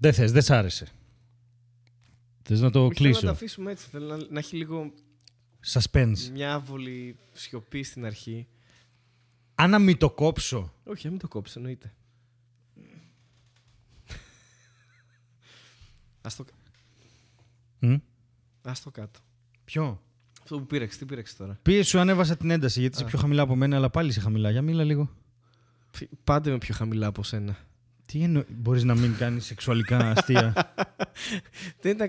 Δεν θες, δεν σ' άρεσε. Θες να το κλείσω. Θέλω να το αφήσουμε έτσι. Θέλω να έχει λίγο. Suspense. Μια άβολη σιωπή στην αρχή. Αν να μην το κόψω. Όχι, να μην το κόψω, εννοείται. Ας το κάτω. Ποιο? Αυτό που πήραξε, τι πήραξε τώρα. Σου ανέβασα την ένταση γιατί είσαι πιο χαμηλά από μένα, αλλά πάλι είσαι χαμηλά. Για μίλα λίγο. Πάντα είμαι πιο χαμηλά από σένα. Τι εννοεί, μπορείς να μην κάνεις σεξουαλικά αστεία.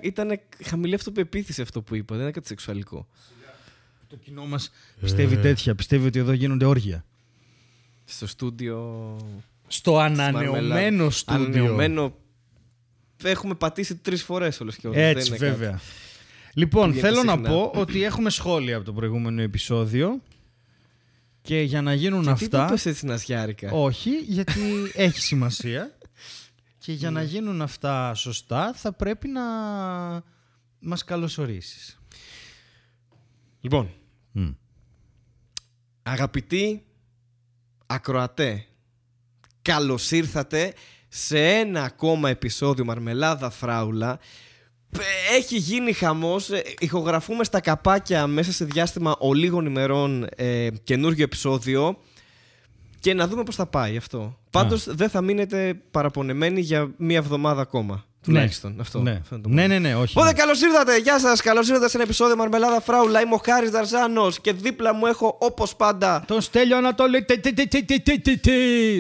Ήταν χαμηλή αυτοπεποίθηση αυτό που είπα, δεν ήταν κάτι σεξουαλικό. Το κοινό μας πιστεύει τέτοια. Πιστεύει ότι εδώ γίνονται όργια. Στο στούντιο. Στο ανανεωμένο στούντιο. Ανανεωμένο. Έχουμε πατήσει 3 φορές όλες και όλες. Έτσι, βέβαια. Κάτι. Λοιπόν, θέλω να πω ότι έχουμε σχόλια από το προηγούμενο επεισόδιο. Και για να γίνουν και αυτά. Τι είπες έτσι ναζιάρικα. Όχι, γιατί έχει σημασία. Και για να γίνουν αυτά σωστά, θα πρέπει να μας καλωσορίσεις. Λοιπόν. Αγαπητοί ακροατέ, καλώς ήρθατε σε ένα ακόμα επεισόδιο Μαρμελάδα Φράουλα. Έχει γίνει χαμός. Ηχογραφούμε στα καπάκια μέσα σε διάστημα ολίγων ημερών καινούργιο επεισόδιο. Και να δούμε πώς θα πάει αυτό. Πάντως δεν θα μείνετε παραπονεμένοι για μία εβδομάδα ακόμα. Τουλάχιστον αυτό. Ναι, όχι. Οπότε καλώς ήρθατε. Γεια σας. Καλώς ήρθατε σε ένα επεισόδιο Μαρμελάδα Φράουλα. Είμαι ο Χάρης Δαρζάνος και δίπλα μου έχω όπως πάντα. Τον Στέλιο Ανατολίτη.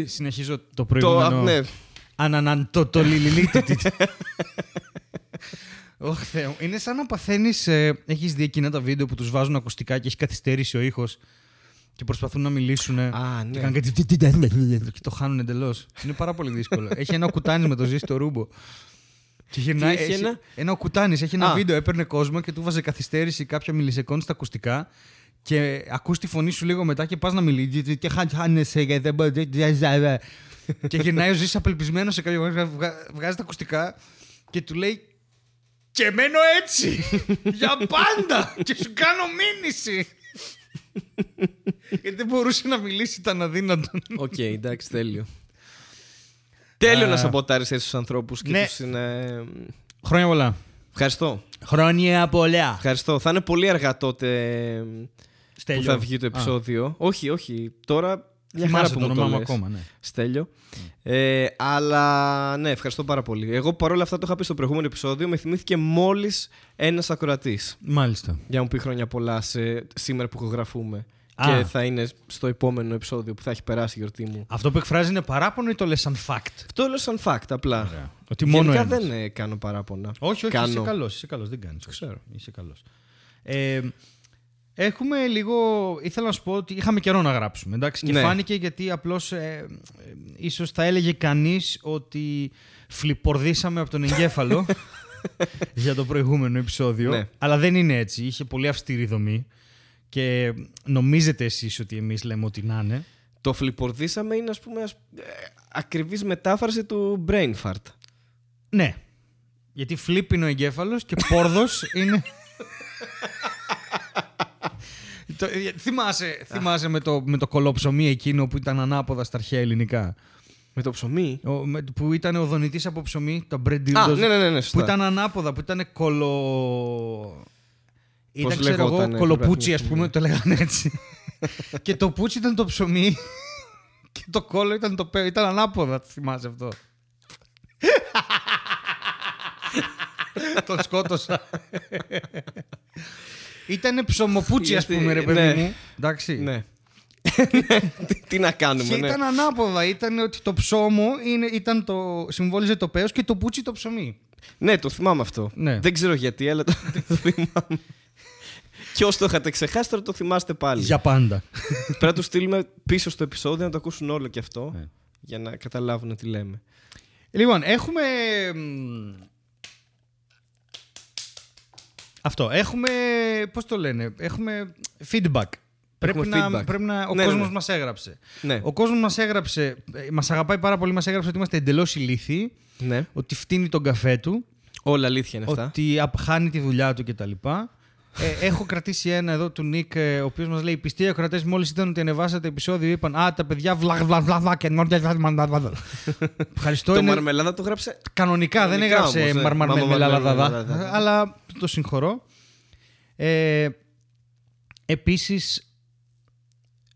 Συνεχίζω το προηγούμενο. Το λιλιλίτη. Όχι, Θεέ μου. Είναι σαν να παθαίνεις. Έχεις δει εκείνα τα βίντεο που τους βάζουν ακουστικά και έχει καθυστερήσει ο ήχος και προσπαθούν να μιλήσουν. Και κάνουν κάτι. Και το χάνουν εντελώς. Είναι πάρα πολύ δύσκολο. Έχει ένα κουτάνι με το ζύσι στο ρούμπο. Και γυρνάει. Ένα κουτάνι. Έχει ένα βίντεο. Έπαιρνε κόσμο και του βάζε καθυστέρηση κάποια μιλισεκόν στα ακουστικά. Και ακούς τη φωνή σου λίγο μετά και πας να μιλήσεις. Και χάνεσαι. Και γυρνάει ο ζύσι απελπισμένο σε κάποιο γόνο. Βγάζει τα ακουστικά και του λέει. Και μένω έτσι, για πάντα, και σου κάνω μήνυση. Γιατί δεν μπορούσε να μιλήσει, ήταν αδύνατο. Οκ, εντάξει, τέλειο. Τέλειο να σαμποτάρεις έτσι τους ανθρώπους και τους είναι... Χρόνια πολλά. Ευχαριστώ. Χρόνια πολλά. Ευχαριστώ. Θα είναι πολύ αργά τότε που θα βγει το επεισόδιο. Όχι, τώρα... Θυμάσαι το όνομά μου ακόμα, ναι. Στέλιο. Αλλά ναι, ευχαριστώ πάρα πολύ. Εγώ παρόλα αυτά το είχα πει στο προηγούμενο επεισόδιο, με θυμήθηκε μόλις ένας ακροατής. Μάλιστα. Για να μου πει χρόνια πολλά σήμερα που ηχογραφούμε. Και θα είναι στο επόμενο επεισόδιο που θα έχει περάσει η γιορτή μου. Αυτό που εκφράζει είναι παράπονο ή το λες σαν fact? Αυτό το λες σαν fact, απλά. Ωραία. Ότι μόνο γενικά ένας. Δεν κάνω παράπονα. Όχι, είσαι καλός. Είσαι καλός, δεν κάνεις. Ξέρω. Είσαι καλός. Έχουμε λίγο. Ήθελα να σου πω ότι είχαμε καιρό να γράψουμε. Εντάξει, και φάνηκε γιατί απλώς ίσως θα έλεγε κανείς ότι φλιπορδίσαμε από τον εγκέφαλο για το προηγούμενο επεισόδιο. Ναι. Αλλά δεν είναι έτσι. Είχε πολύ αυστηρή δομή. Και νομίζετε εσείς ότι εμείς λέμε ότι να είναι. Το φλιπορδίσαμε είναι ας πούμε ακριβής μετάφραση του brain fart. Ναι. Γιατί φλίπ είναι ο εγκέφαλος και πόρδος είναι. Θυμάσαι με το κολοψωμί εκείνο που ήταν ανάποδα στα αρχαία ελληνικά. Με το ψωμί? Που ήταν ο δονητής από ψωμί, τα μπρεντιλντος. Ναι, που ήταν ανάποδα, που ήταν κολο... Ήταν, ξέρω εγώ, κολοπούτσι, ας πούμε, το λέγανε έτσι. Και το πούτσι ήταν το ψωμί και το κόλο ήταν το πέος. Ήταν ανάποδα, θυμάσαι αυτό? Τον σκότωσα. Ήτανε ψωμοπούτσι, ας πούμε, ρε παιδί μου. Εντάξει. Ναι. Τι να κάνουμε, ναι. Και ήταν ανάποδα. Ήταν ότι το ψώμο συμβόλιζε το πέος και το πούτσι το ψωμί. Ναι, το θυμάμαι αυτό. Ναι. Δεν ξέρω γιατί, αλλά το θυμάμαι. Και όσοι το είχατε ξεχάσει, τώρα το θυμάστε πάλι. Για πάντα. Πρέπει να το στείλουμε πίσω στο επεισόδιο, να το ακούσουν όλο και αυτό, για να καταλάβουν τι λέμε. Λοιπόν, έχουμε... Αυτό. Έχουμε. Πώς το λένε? Έχουμε feedback. Πρέπει να ο κόσμος μας έγραψε. Ναι. Ο κόσμος μας έγραψε. Μας αγαπάει πάρα πολύ. Μας έγραψε ότι είμαστε εντελώς ηλίθιοι. Ναι. Ότι φτύνει τον καφέ του. Όλα αλήθεια είναι αυτά. Ότι χάνει τη δουλειά του κτλ. Έχω κρατήσει ένα εδώ του Νίκ, ο οποίος μας λέει: πιστοί ακροατές, μόλις είδαν ότι ανεβάσατε επεισόδιο, είπαν «Α, τα παιδιά βλαχ και μαρμελάδα». Ευχαριστώ. Το μαρμελάδα το γράψε. Κανονικά δεν έγραψε μαρμελάδα, αλλά το συγχωρώ. Επίσης,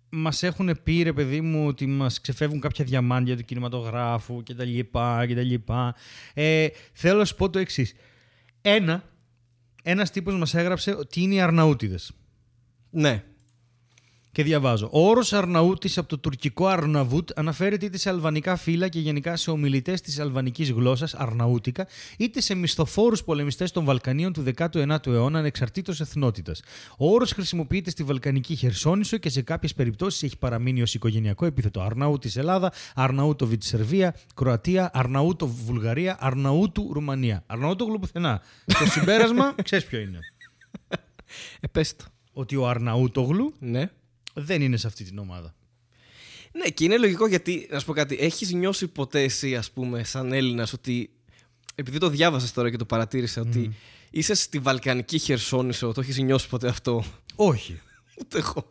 μας έχουν πει, ρε παιδί μου, ότι μας ξεφεύγουν κάποια διαμάντια του κινηματογράφου κτλ. Θέλω να σου πω το εξής. Ένας τύπος μας έγραψε ότι είναι οι Αρναούτιδες. Ναι. Και διαβάζω. Ο όρος Αρναούτης από το τουρκικό Αρναβούτ αναφέρεται είτε σε αλβανικά φύλλα και γενικά σε ομιλητές της αλβανικής γλώσσας, αρναούτικα, είτε σε μισθοφόρους πολεμιστές των Βαλκανίων του 19ου αιώνα, ανεξαρτήτως εθνότητας. Ο όρος χρησιμοποιείται στη Βαλκανική Χερσόνησο και σε κάποιες περιπτώσεις έχει παραμείνει ως οικογενειακό επίθετο. Αρναούτης Ελλάδα, Αρναούτοβιτ Σερβία, Κροατία, Αρναούτο Βουλγαρία, Αρναούτου Ρουμανία. Αρναούτογλου πουθενά. Το συμπέρασμα ξέρεις ποιο είναι. Πες το. Ότι ο Αρναούτογλου. Ναι. Δεν είναι σε αυτή την ομάδα. Ναι, και είναι λογικό γιατί, να σου πω κάτι, έχεις νιώσει ποτέ εσύ, ας πούμε, σαν Έλληνας, ότι. Επειδή το διάβασες τώρα και το παρατήρησα, ότι είσαι στη Βαλκανική Χερσόνησο, το έχεις νιώσει ποτέ αυτό? Όχι. Ούτε εγώ.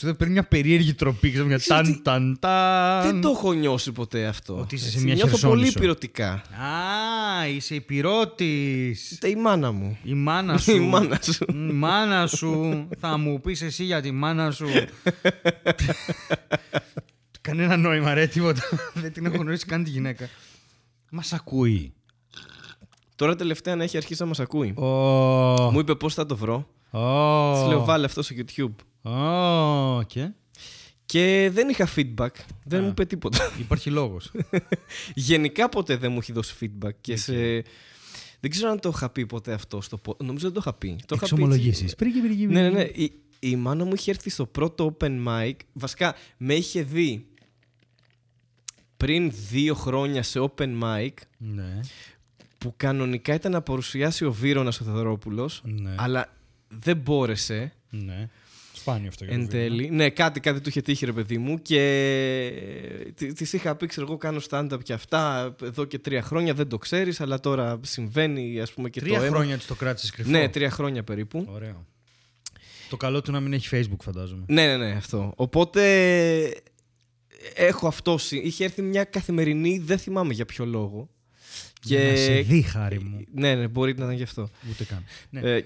Δεν παίρνει μια περίεργη τροπή, ξέρω, μια ταν-ταν-ταν. Δεν το έχω νιώσει ποτέ αυτό. Ότι είσαι σε μια χερσόνησο. Νιώθω πολύ υπηρωτικά. Α, είσαι υπηρώτης. Η μάνα μου. Η μάνα σου. Η μάνα σου. Θα μου πεις εσύ για τη μάνα σου. Κανένα νόημα, ρε, τίποτα. Δεν την έχω γνωρίσει καν τη γυναίκα. Μας ακούει. Τώρα τελευταία να έχει αρχίσει να μας ακούει. Μου είπε πώς θα το βρω. Της λέω βάλε αυτό στο YouTube. Και δεν είχα feedback. Δεν μου είπε τίποτα. Υπάρχει λόγος. Γενικά ποτέ δεν μου έχει δώσει feedback. Και σε... Δεν ξέρω αν το είχα πει ποτέ αυτό στο... Νομίζω δεν το είχα πει. Εξομολογήσεις. Ναι. Η μάνα μου είχε έρθει στο πρώτο open mic. Βασικά με είχε δει πριν 2 χρόνια σε open mic. Ναι. Που κανονικά ήταν να παρουσιάσει ο Βύρωνας ο Θεοδωρόπουλος. Ναι. Αλλά δεν μπόρεσε. Ναι. Αυτό εν τέλει. Ναι, κάτι του είχε τύχει, ρε παιδί μου, και της είχα πει: ξέρω εγώ, κάνω stand-up και αυτά εδώ και 3 χρόνια. Δεν το ξέρεις, αλλά τώρα συμβαίνει, ας πούμε, και 3 χρόνια της το κράτησες κρυφό. Ναι, 3 χρόνια περίπου. Ωραίο. Το καλό του να μην έχει Facebook, φαντάζομαι. Ναι, αυτό. Οπότε έχω αυτό. Είχε έρθει μια καθημερινή, δεν θυμάμαι για ποιο λόγο. Και... Να σε δει, χάρη μου. Ναι, μπορεί να ήταν γι' αυτό. Ούτε καν. Ναι.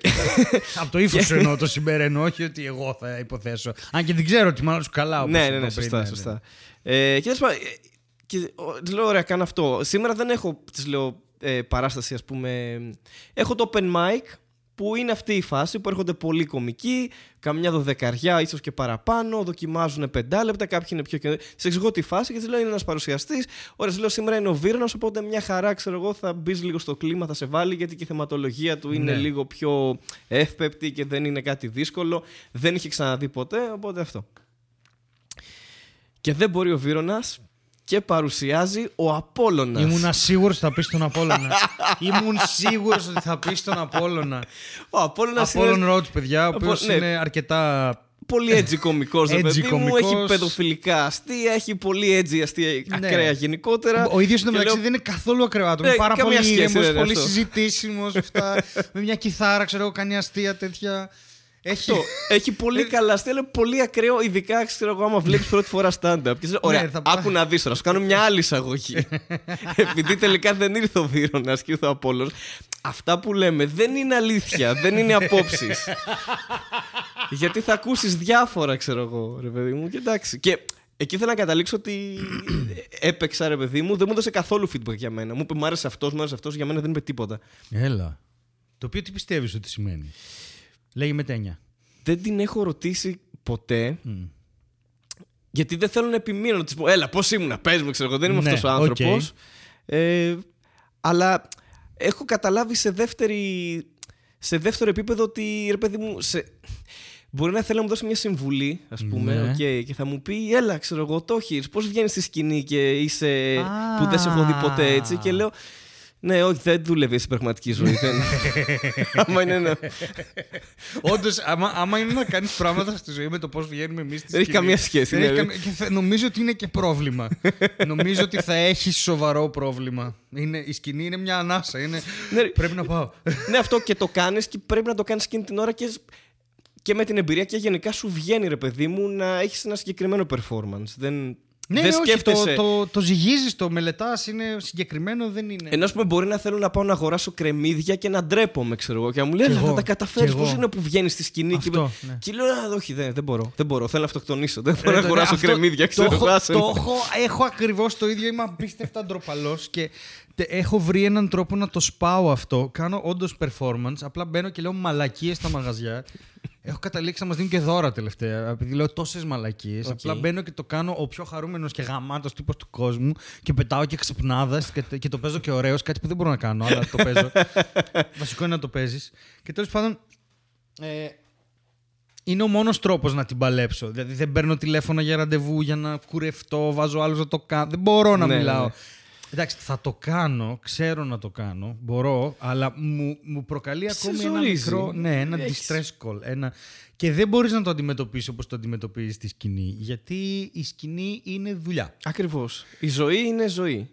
Από το ύφος σου εννοώ το συμπεραίνω, όχι ότι εγώ θα υποθέσω. Αν και δεν ξέρω ότι μάλλον σου καλά. Όπως ναι, σωστά. Και της λέω, ωραία, κάνω αυτό. Σήμερα δεν έχω, της λέω, παράσταση, ας πούμε. Έχω το open mic, που είναι αυτή η φάση που έρχονται πολλοί κομικοί, καμιά 12, ίσως και παραπάνω, δοκιμάζουν 5 λεπτά, κάποιοι είναι πιο καινούργοι. Της εξηγώ τη φάση και της λέω: είναι ένας παρουσιαστής. Ωραία, λέω: σήμερα είναι ο Βύρωνας, οπότε μια χαρά, ξέρω εγώ, θα μπεις λίγο στο κλίμα, θα σε βάλει, γιατί και η θεματολογία του είναι λίγο πιο εύπεπτη και δεν είναι κάτι δύσκολο. Δεν είχε ξαναδεί ποτέ, οπότε αυτό. Και δεν μπορεί ο Βύρωνας. Και παρουσιάζει ο Απόλλωνας. Ήμουν σίγουρος ότι θα πεις τον Απόλλωνα. Ο Απόλλωνας είναι... Ρότς, παιδιά, ο οποίος είναι αρκετά... Πολύ edgy κωμικός, ρε παιδί μου. Έχει παιδοφιλικά αστεία, έχει πολύ edgy αστεία, ακραία γενικότερα. Ο ίδιος μεταξύ δεν είναι καθόλου ακραίο άτομο. Πάρα πολύ ήρεμος, πολύ συζητήσιμος. Με μια κιθάρα, ξέρω εγώ, κάνει αστεία τέτοια... Έχει πολύ καλά αστεία, πολύ ακραίο, ειδικά ξέρω εγώ, άμα βλέπεις πρώτη φορά stand-up. Ωραία, άκου να δεις τώρα, σου κάνω μια άλλη εισαγωγή. Επειδή τελικά δεν ήρθε ο Βύρωνας και ήρθε ο Απόλλων, αυτά που λέμε δεν είναι αλήθεια, δεν είναι απόψεις. Γιατί θα ακούσεις διάφορα, ξέρω εγώ, ρε παιδί μου, και εντάξει. Και εκεί ήθελα να καταλήξω ότι έπαιξα, ρε παιδί μου, δεν μου έδωσε καθόλου feedback για μένα. Μου είπε μ' άρεσε αυτός, για μένα δεν είπε τίποτα. Έλα. Το οποίο τι πιστεύεις ότι σημαίνει? Λέγε μετένια. Δεν την έχω ρωτήσει ποτέ. Γιατί δεν θέλω να επιμείνω να της πω: έλα, πώς ήμουνα, πες μου, ξέρω εγώ, δεν είμαι αυτός ο άνθρωπος. Αλλά έχω καταλάβει σε δεύτερο επίπεδο ότι, ρε παιδί μου, μπορεί να θέλει να μου δώσει μια συμβουλή, ας πούμε, και θα μου πει: έλα, ξέρω εγώ, το έχεις. Πώς βγαίνεις στη σκηνή και είσαι που δεν σε έχω δει ποτέ έτσι. Και λέω: Ναι, όχι, δεν δούλευε στην πραγματική ζωή. Άμα είναι να. Όντως, άμα είναι να κάνεις πράγματα στη ζωή με το πώς βγαίνουμε εμείς στη σκηνή. Δεν έχει καμία σχέση. Νομίζω ότι είναι και πρόβλημα. Νομίζω ότι θα έχει σοβαρό πρόβλημα. Η σκηνή είναι μια ανάσα. Πρέπει να πάω. Ναι, αυτό και το κάνεις και πρέπει να το κάνεις εκείνη την ώρα και με την εμπειρία και γενικά σου βγαίνει, ρε παιδί μου, να έχεις ένα συγκεκριμένο performance. Ναι, δεν σκέφτεσαι. Το ζυγίζεις, το μελετάς, είναι συγκεκριμένο, δεν είναι. Ενώ, ας πούμε, μπορεί να θέλω να πάω να αγοράσω κρεμμύδια και να ντρέπομαι, ξέρω εγώ. Και να μου λένε, θα τα καταφέρεις. Πώς είναι που βγαίνεις στη σκηνή αυτό, και... Ναι. Και λέω, όχι, δεν μπορώ. Θέλω να αυτοκτονήσω. Δεν μπορώ να αγοράσω κρεμμύδια, ξέρω εγώ. Έχω ακριβώς το ίδιο. Είμαι απίστευτα ντροπαλός και έχω βρει έναν τρόπο να το σπάω αυτό. Κάνω όντως performance. Απλά μπαίνω και λέω μαλακίες στα μαγαζιά. Έχω καταλήξει να μας δίνουν και δώρα τελευταία. Επειδή λέω τόσες μαλακίες. Okay. Απλά μπαίνω και το κάνω ο πιο χαρούμενος και γαμάτος τύπος του κόσμου. Και πετάω και ξυπνάδας. Και το παίζω και ωραίος. Κάτι που δεν μπορώ να κάνω, αλλά το παίζω. Βασικό είναι να το παίζεις. Και τέλος πάντων. Είναι ο μόνος τρόπος να την παλέψω. Δηλαδή δεν παίρνω τηλέφωνα για ραντεβού, για να κουρευτώ. Βάζω άλλους να το κάνω. Δεν μπορώ να μιλάω. Ναι. Εντάξει, θα το κάνω, ξέρω να το κάνω, μπορώ, αλλά μου προκαλεί ακόμη ένα μικρό, ένα distress call. Και δεν μπορείς να το αντιμετωπίσεις όπως το αντιμετωπίζεις στη σκηνή, γιατί η σκηνή είναι δουλειά. Ακριβώς. Η ζωή είναι ζωή.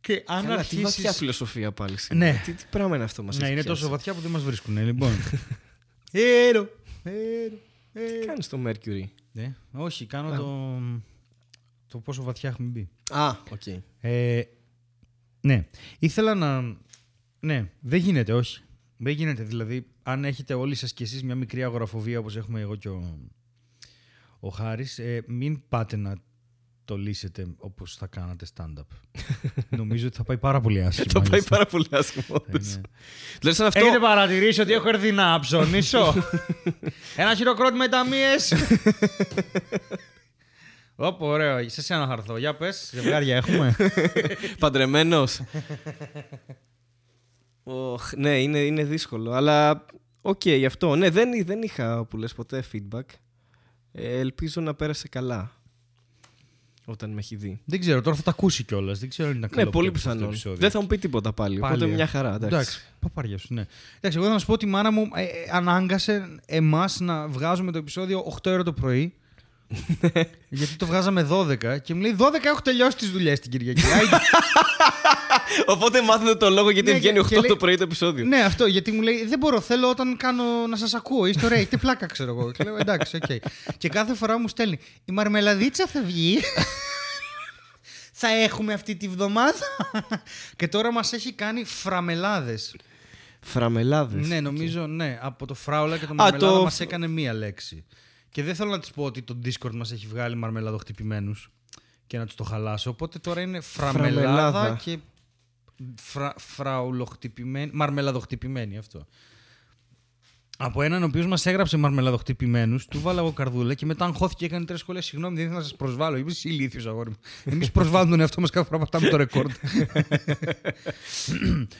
Και αν αρχίσεις... βαθιά φιλοσοφία πάλι. Ναι. Τι πράγμα είναι αυτό μας έχει πιάσει. Ναι, είναι τόσο βαθιά που δεν μας βρίσκουν. Λοιπόν. Τι κάνεις το Mercury? Όχι, κάνω το πόσο βαθιά έχουμε μπει. Okay. Ναι. Ήθελα να... Ναι, δεν γίνεται, όχι. Δεν γίνεται, δηλαδή, αν έχετε όλοι σας κι εσείς μια μικρή αγοραφοβία όπως έχουμε εγώ και ο Χάρης, μην πάτε να το λύσετε όπως θα κάνατε stand-up. Νομίζω ότι θα πάει πάρα πολύ άσχημα. Θα πάει πάρα πολύ άσχημα, όντως. Έχετε παρατηρήσει ότι έχω έρθει να ψωνίσω? Ένα χειροκρότημα οι ταμείες. Ωπο, ωραίο. Σε ένα χαρτό. Για πες, ζευγάρια έχουμε. Παντρεμένος. Ναι, είναι δύσκολο. Αλλά, οκ, γι' αυτό. Ναι, δεν είχα, που λες, ποτέ feedback. Ελπίζω να πέρασε καλά. Όταν με έχει δει. Δεν ξέρω, τώρα θα τα ακούσει κιόλας. Δεν ξέρω αν είναι καλό. Ναι, πολύ πιθανό. Δεν θα μου πει τίποτα πάλι. Οπότε μια χαρά. Εντάξει. Παπάρια σου, ναι. Εντάξει, εγώ θα σου πω ότι η μάνα μου ανάγκασε εμάς να βγάζουμε το επεισόδιο 8 ώρα το πρωί. Γιατί το βγάζαμε 12 και μου λέει 12 έχω τελειώσει τις δουλειές την Κυριακή. Οπότε μάθετε το λόγο γιατί βγαίνει 8 το πρωί το επεισόδιο. Ναι, αυτό γιατί μου λέει δεν μπορώ. Θέλω όταν κάνω να σας ακούω. Είστε ωραία, τι πλάκα ξέρω εγώ. Και λέω εντάξει, οκ. Και κάθε φορά μου στέλνει η μαρμελαδίτσα θα βγει. Θα έχουμε αυτή τη βδομάδα. Και τώρα μας έχει κάνει φραμελάδες. Φραμελάδες. Ναι, νομίζω ναι. Από το φράουλα και το μαρμελάδα μας έκανε μία λέξη. Και δεν θέλω να της πω ότι το Discord μας έχει βγάλει μαρμελαδοχτυπημένους και να τους το χαλάσω. Οπότε τώρα είναι φραμελάδα και φραουλοχτυπημένη. Μαρμελαδοχτυπημένη αυτό. Από έναν ο οποίος μας έγραψε μαρμελαδοχτυπημένους, του βάλα εγώ καρδούλα και μετά αγχώθηκε και έκανε 3 σχόλια. Συγγνώμη, δεν ήθελα να σας προσβάλλω. Είμαι ηλίθιος αγόρι μου. Εμείς προσβάλλουμε τον εαυτό μας κάθε φορά που πατάμε το ρεκόρντ.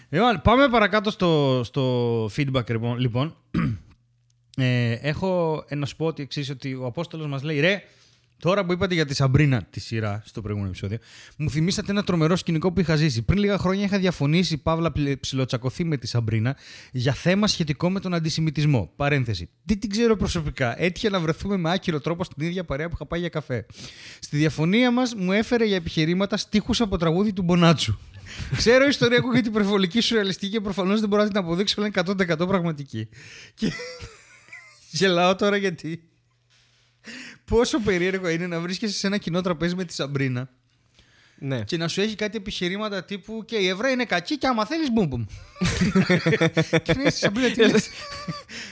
Λοιπόν, πάμε παρακάτω στο feedback λοιπόν. Έχω να σου πω ότι εξής ότι ο Απόστολος μας λέει «Ρε, τώρα που είπατε για τη Σαμπρίνα τη σειρά στο προηγούμενο επεισόδιο, μου θυμήσατε ένα τρομερό σκηνικό που είχα ζήσει. Πριν λίγα χρόνια είχα διαφωνήσει Παύλα Ψιλοτσακωθή με τη Σαμπρίνα για θέμα σχετικό με τον αντισημιτισμό. Παρένθεση. Δεν την ξέρω προσωπικά. Έτυχε να βρεθούμε με άκυρο τρόπο στην ίδια παρέα που είχα πάει για καφέ. Στη διαφωνία μας μου έφερε για επιχειρήματα στίχους από τραγούδι του Μπονάτσου. Ξέρω η ιστορία ακούγεται υπερβολική, σουρεαλιστική και προφανώς δεν μπορώ να την αποδείξω, αλλά είναι 100% πραγματική. Και... γελάω τώρα γιατί πόσο περίεργο είναι να βρίσκεσαι σε ένα κοινό τραπέζι με τη Σαμπρίνα ναι. Και να σου έχει κάτι επιχειρήματα τύπου και η Εβραία είναι κακή και άμα θέλεις μπουμπουμ.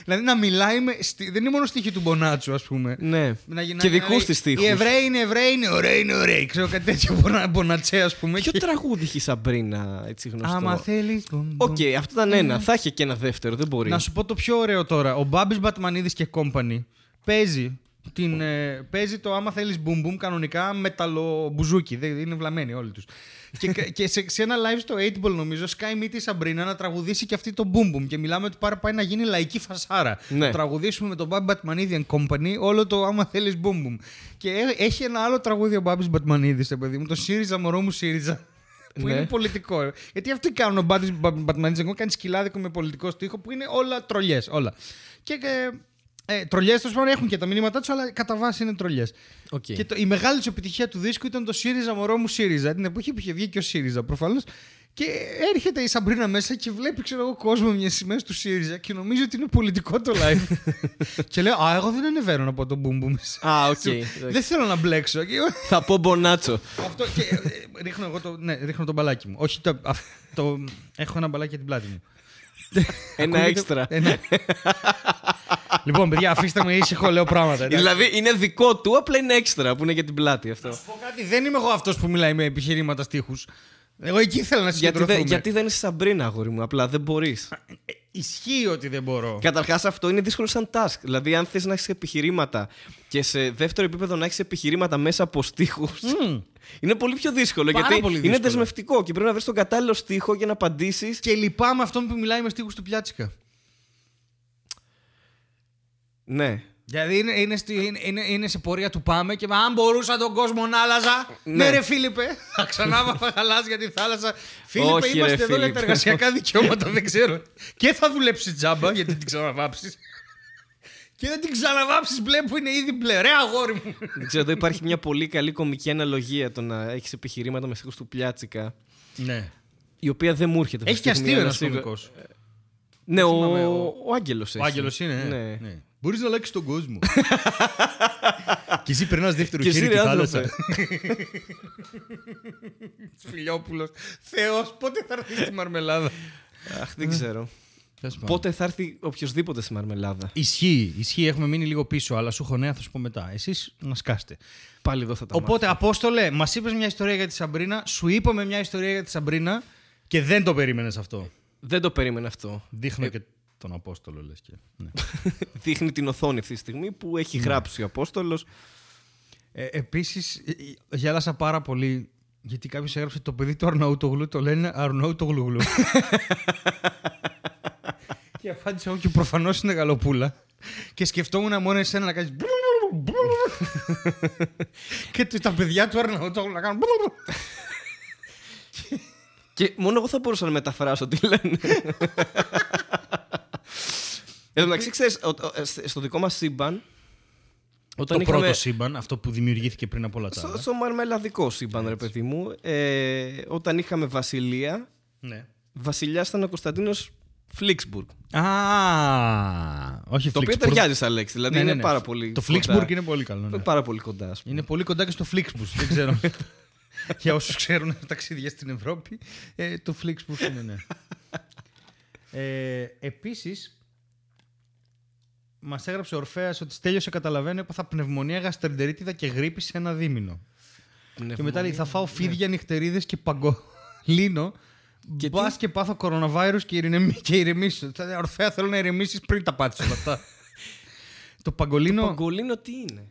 Δηλαδή να μιλάει με... δεν είναι μόνο στίχη του Μπονάτσου ας πούμε ναι. Και δικούς της στίχους. Οι Εβραίοι είναι Εβραίοι, είναι ωραίοι, είναι ωραίοι. Ξέρω κάτι τέτοιο Μπονάτσέ ας πούμε. Ποιο τραγούδι είχε η Σαμπρίνα έτσι γνωστό? Άμα θέλεις. Οκ, αυτό ήταν ένα, θα είχε και ένα δεύτερο, δεν μπορεί. Να σου πω το πιο ωραίο τώρα. Ο Μπάμπης Μπατμανίδης και κόμπανι παίζει παίζει το άμα θέλεις boom boom κανονικά μεταλλομπουζούκι. Είναι βλαμμένοι όλοι τους. Και σε ένα live στο 8ball νομίζω σκάει μύτη η Σαμπρίνα να τραγουδήσει και αυτή το boom boom. Και μιλάμε ότι πάει να γίνει λαϊκή φασάρα. Ναι. Να τραγουδήσουμε με τον Μπάμπη Μπατμανίδη and Company όλο το άμα θέλεις boom boom. Και έχει ένα άλλο τραγούδι ο Μπάμπης Μπατμανίδης, παιδί μου. Το ΣΥΡΙΖΑ μωρό μου ΣΥΡΙΖΑ. που είναι πολιτικό. Γιατί αυτοί κάνουν ο Μπάμπης Μπατμανίδης, εγώ κάνει σκυλάδικο με πολιτικό στίχο που είναι όλα τρολιές. Όλα. Και τρολιές τέλος πάντων έχουν και τα μηνύματά τους, αλλά κατά βάση είναι τρολιές. Okay. Και η μεγάλη του επιτυχία του δίσκου ήταν το ΣΥΡΙΖΑ μωρό μου ΣΥΡΙΖΑ, την εποχή που είχε βγει και ο ΣΥΡΙΖΑ προφανώς. Και έρχεται η Σαμπρίνα μέσα και βλέπει, ξέρω εγώ, κόσμο με σημαίες του ΣΥΡΙΖΑ και νομίζει ότι είναι πολιτικό το live. Και λέω, α, εγώ δεν ανεβαίνω από το μπουμ μπουμ. Α, οκ. Δεν θέλω να μπλέξω. Θα πω Μπονάτσο. Αυτό. Και ρίχνω εγώ το. Ναι, ρίχνω το μπαλάκι μου. Όχι, έχω ένα μπαλάκι για την πλάτη μου. Ένα έξτρα. Λοιπόν, παιδιά, αφήστε με ήσυχο, λέω πράγματα. Δηλαδή είναι δικό του, απλά είναι έξτρα που είναι για την πλάτη αυτό. Να σου πω κάτι, δεν είμαι εγώ αυτός που μιλάει με επιχειρήματα στίχους. Εγώ εκεί ήθελα να συγκεντρωθούμε. Γιατί δεν είσαι Σαμπρίνα, αγόρι μου, απλά δεν μπορείς. Ισχύει ότι δεν μπορώ. Καταρχάς, αυτό είναι δύσκολο σαν task. Δηλαδή, αν θες να έχεις επιχειρήματα και σε δεύτερο επίπεδο να έχεις επιχειρήματα μέσα από στίχους. Είναι πολύ πιο δύσκολο. Πάρα γιατί δύσκολο. Είναι δεσμευτικό και πρέπει να βρεις τον κατάλληλο στίχο για να απαντήσεις. Και λυπάμαι αυτόν που μιλάει με στίχους του Πιάτσικα. Ναι. Δηλαδή είναι σε πορεία του πάμε και αν μπορούσα τον κόσμο να άλλαζα. Ναι, ρε Φίλιππε, θα ξανά γαλάζια για τη θάλασσα. Φίλιππε, είμαστε εδώ για τα εργασιακά δικαιώματα, δεν ξέρω. Και θα δουλέψει τζάμπα, γιατί την ξαναβάψεις. Και δεν την ξαναβάψεις μπλε που είναι ήδη μπλε. Ρε αγόρι μου. Δεν ξέρω, εδώ υπάρχει μια πολύ καλή κομική αναλογία το να έχεις επιχειρήματα με στίχους του Πιάτσικα. Ναι. Η οποία δεν μου έρχεται. Έχει και αστείο ένας κομικός. Ναι, ο Άγγελος έχει. Ο Άγγελος είναι. Μπορείς να αλλάξεις τον κόσμο. Και εσύ περνάς δεύτερο χέρι τη θάλασσα. Φιλιόπουλος. Θεός, πότε θα έρθει στη Μαρμελάδα. Αχ, δεν ξέρω. Πότε θα έρθει οποιοδήποτε στη Μαρμελάδα. Ισχύει, έχουμε μείνει λίγο πίσω, αλλά σου έχω νέα, θα σου πω μετά. Εσείς να σκάστε. Πάλι εδώ θα τα μάθω. Οπότε, Απόστολε, μας είπες μια ιστορία για τη Σαμπρίνα, σου είπαμε μια ιστορία για τη Σαμπρίνα και δεν το περίμενες αυτό. Δεν το περίμενε αυτό. Δείχνω και τον Απόστολο, λες και. Ναι. Δείχνει την οθόνη αυτή τη στιγμή που έχει γράψει ο Απόστολος. Επίσης, γέλασα πάρα πολύ γιατί κάποιος έγραψε το παιδί του Αρναούτογλου, το λένε Αρναούτογλου. Και απάντησα εγώ και προφανώς είναι γαλοπούλα. Και σκεφτόμουν μόνο εσένα να κάνεις. Και τα παιδιά του Αρναούτογλου να κάνουν. Και μόνο εγώ θα μπορούσα να μεταφράσω τι λένε. Εντάξει, ξέρεις, στο δικό μας σύμπαν. Το πρώτο σύμπαν, αυτό που δημιουργήθηκε πριν από όλα τα άλλα. Στο μαρμελαδικό σύμπαν, ρε παιδί μου, όταν είχαμε βασιλεία. Ναι. Βασιλιάς ήταν ο Κωνσταντίνος Φλίξμπουρκ. Α, όχι Φλίξμπουργκ. Το οποίο ταιριάζει στα λέξη, δηλαδή είναι πάρα πολύ. Το Φλίξμπουργκ είναι πολύ καλό. Είναι πάρα πολύ κοντά. Είναι πολύ κοντά και στο Φλίξμπουργκ, δεν ξέρω. Για όσους ξέρουν ταξίδια στην Ευρώπη, το Φλίξμπουργκ είναι, ναι. Επίσης, μας έγραψε ο Ορφέας ότι Στέλιος καταλαβαίνει ότι θα πνευμονία, γαστρεντερίτιδα και γρίπη σε ένα δίμηνο. Και μετά λέει, θα φάω φίδια, νυχτερίδες και παγκολίνο. Μπας και πάθω κοροναβάιρους και ηρεμήσω. Ορφέα, θέλω να ηρεμήσεις πριν τα πάτησες όλα αυτά. Το παγκολίνο τι είναι?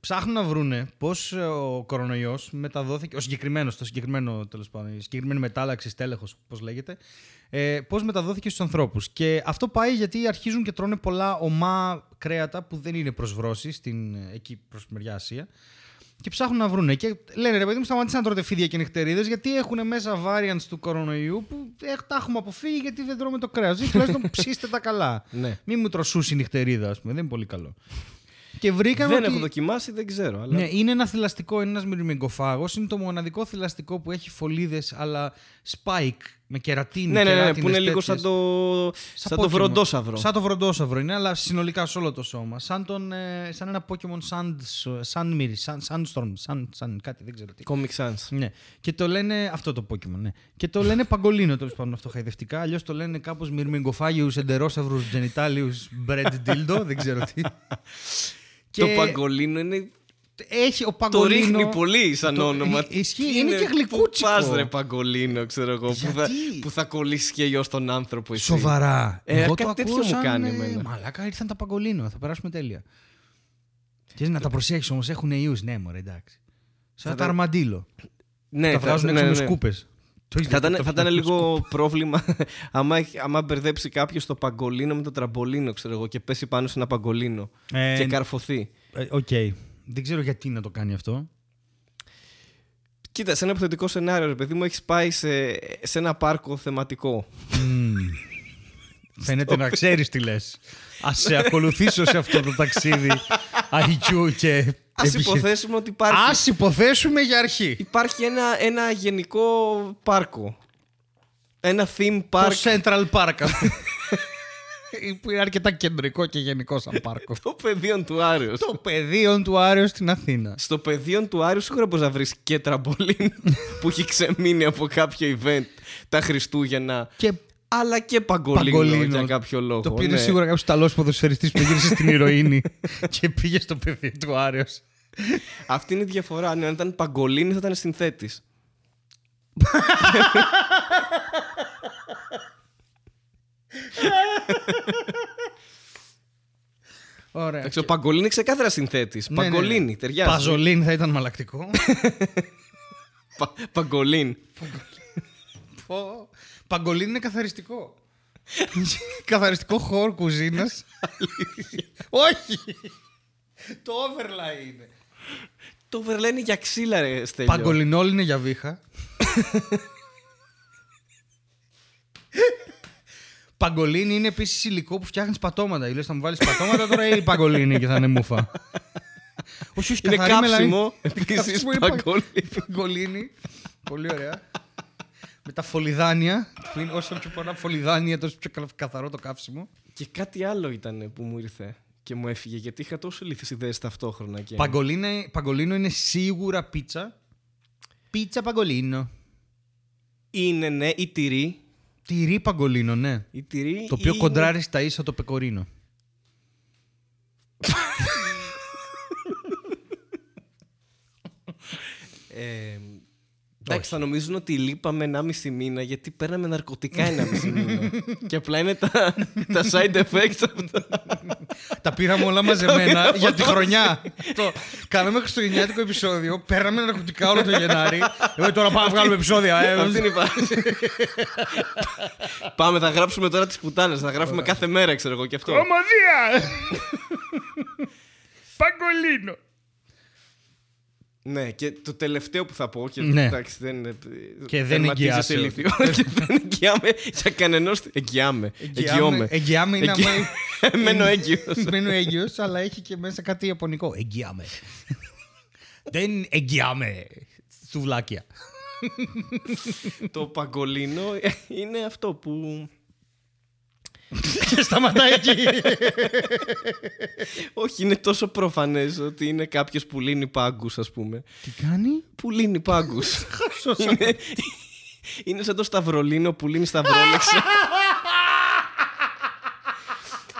Ψάχνουν να βρούνε πώς ο κορονοϊός μεταδόθηκε, ο συγκεκριμένος, τέλος πάντων, η συγκεκριμένη μετάλλαξη, στέλεχος, πώς λέγεται, πώς μεταδόθηκε στους ανθρώπους. Και αυτό πάει γιατί αρχίζουν και τρώνε πολλά ομά κρέατα που δεν είναι προσβρώσει εκεί προς τη μεριά Ασία. Και ψάχνουν να βρούνε. Και λένε, ρε παιδί μου, σταματήστε να τρώτε φίδια και νυχτερίδες, γιατί έχουν μέσα variants του κορονοϊού που τα έχουμε αποφύγει γιατί δεν τρώμε το κρέας. Δηλαδή, τουλάχιστον ψήστε τα καλά. Μην μου τρωσούσει η νυχτερίδα, ας πούμε, δεν είναι πολύ καλό. Και δεν έχω δοκιμάσει, δεν ξέρω. Αλλά... Ναι, είναι ένα θηλαστικό, είναι ένας μυρμηγκοφάγος. Είναι το μοναδικό θηλαστικό που έχει φωλίδες, αλλά spike με κερατίνη. Ναι, που είναι λίγο σαν το βροντόσαυρο. Σαν το βροντόσαυρο είναι, αλλά συνολικά σε όλο το σώμα. Σαν ένα Pokemon Sandstorm, κάτι, δεν ξέρω τι. Comic Sans. Ναι. Και το λένε αυτό το Pokemon, ναι. Και το λένε παγκολίνο, τέλος πάντων, αυτό χαϊδευτικά. Αλλιώς το λένε κάπως μυρμηγκοφάγιους, εντερόσαυρους, genitalius, bread dildo, δεν ξέρω τι. Το παγκολίνο είναι. Το ρίχνει πολύ σαν όνομα. Ισχύει, είναι και γλυκούτσικο. Πας ρε παγκολίνο, ξέρω εγώ. Που θα κολλήσει και γιος τον άνθρωπο. Εσύ. Σοβαρά. Εγώ κάτι τέτοιο μου κάνει εμένα. Μαλάκα, ήρθαν τα παγκολίνο. Θα περάσουμε τέλεια. Και να τα προσέχεις όμως, έχουν ιούς. Ναι, μωρέ, εντάξει. Σαν τα αρμαντήλο. Ναι, τα βγάζουν έξω με σκούπες. Θα ήταν λίγο πρόβλημα άμα μπερδέψει κάποιος το παγκολίνο με το τραμπολίνο, ξέρω εγώ, και πέσει πάνω σε ένα παγκολίνο και καρφωθεί. Οκ. Δεν ξέρω γιατί να το κάνει αυτό. Κοίτα, σε ένα επιθετικό σενάριο, ρε παιδί μου, έχεις πάει σε ένα πάρκο θεματικό. Φαίνεται να ξέρεις τι λες. Ας σε ακολουθήσω σε αυτό το ταξίδι IQ και... Ας υποθέσουμε ότι υπάρχει... Ας υποθέσουμε για αρχή. Υπάρχει ένα γενικό πάρκο. Ένα theme park. Το Central Park. Που είναι αρκετά κεντρικό και γενικό σαν πάρκο. Το πεδίο του Άρεως. Το πεδίο του Άρεως στην Αθήνα. Στο πεδίο του Άρεως σίγουρα μπορείς να βρεις και τραμπολίν που έχει ξεμείνει από κάποιο event τα Χριστούγεννα. Και... αλλά και παγκολίνο για κάποιο λόγο. Το πήρε σίγουρα κάποιος Ιταλός ποδοσφαιριστής που γύρισε στην ηρωίνη και πήγε στο πεδίο του Άρεως. Αυτή είναι η διαφορά. Αν ήταν παγκολίνη θα ήταν συνθέτης. Ωραία. Ο Παγκολίνη είναι ξεκάθαρα συνθέτης. Ναι, Παγκολίνη, ναι. Ταιριάζει. Παζολίνη θα ήταν μαλακτικό. Παγκολίνη. Παγκολίνη είναι καθαριστικό. Καθαριστικό χώρο κουζίνας. Όχι. Το overlay είναι. Το overlay είναι για ξύλα, ρε Στέλιο. Παγκολινόλ είναι για βήχα. Παγκολίνη είναι επίσης υλικό που φτιάχνεις πατώματα. Λες θα μου βάλεις πατώματα τώρα ή παγκολίνη και θα είναι μούφα. Όχι, είναι κάψιμο. Επίσης παγκολίνη. Πολύ ωραία. Με τα φολιδάνια. Όσο πιο πολλά φολιδάνια τόσο πιο καθαρό το καύσιμο. Και κάτι άλλο ήταν που μου ήρθε και μου έφυγε, γιατί είχα τόσο λίθες ιδέες ταυτόχρονα. Και... Παγκολίνο είναι σίγουρα πίτσα. Πίτσα παγκολίνο. Είναι, ναι, ή τυρί. Τυρί παγκολίνο, ναι. Το οποίο κοντράρει στα ίσα το πεκορίνο. Εντάξει, θα νομίζουν ότι λείπαμε 1,5 μήνα γιατί παίρναμε ναρκωτικά 1,5 μήνα. Και απλά είναι τα side effects αυτά. Τα πήραμε όλα μαζεμένα για τη χρονιά. Κάναμε χριστουγεννιάτικο επεισόδιο, παίρναμε ναρκωτικά όλο το Γενάρη. Εγώ τώρα πάμε να βγάλουμε επεισόδια. Αυτή υπάρχει. Πάμε, θα γράψουμε τώρα τις πουτάνες. Θα γράφουμε κάθε μέρα, ξέρω εγώ, και αυτό. Κομμωδία! Παγκολίνο! Ναι, και το τελευταίο που θα πω. Και ναι. Εντάξει, δεν εγγυάσαι. Και δεν εγγυάμαι για κανενός. Εγγυάμαι είναι μένω έγκυος. Μένω έγκυος, αλλά έχει και μέσα κάτι ιαπωνικό. Εγγυάμαι. Δεν εγγυάμαι. Σουβλάκια. Το παγκολίνο είναι αυτό που... Και σταματάει εκεί. Όχι, είναι τόσο προφανές ότι είναι κάποιος που λύνει πάγκους, ας πούμε. Τι κάνει? Που λύνει πάγκους. Είναι σαν το σταυρολίνο που λύνει σταυρόλεξα.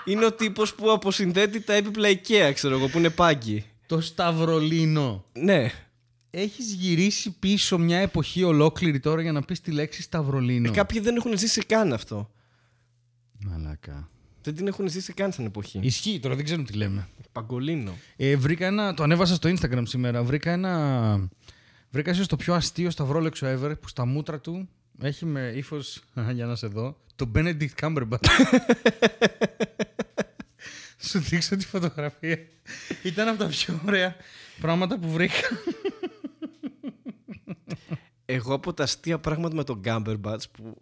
Είναι ο τύπος που αποσυνδέτει τα έπιπλα IKEA, ξέρω εγώ, που είναι πάγκοι. Το σταυρολίνο. Ναι. Έχεις γυρίσει πίσω μια εποχή ολόκληρη τώρα για να πεις τη λέξη σταυρολίνο. Κάποιοι δεν έχουν ζήσει καν αυτό. Μαλάκα. Δεν την έχουν ζήσει καν στην εποχή. Ισχύει τώρα, δεν ξέρουν τι λέμε. Παγκολίνο. Βρήκα ένα. Το ανέβασα στο Instagram σήμερα. Βρήκα ίσως το πιο αστείο σταυρόλεξο ever που στα μούτρα του έχει με ύφος. Για να σε δω. Το Benedict Cumberbatch. Σου δείξω τη φωτογραφία. Ήταν από τα πιο ωραία πράγματα που βρήκα. Εγώ από τα αστεία πράγματα με τον Cumberbatch που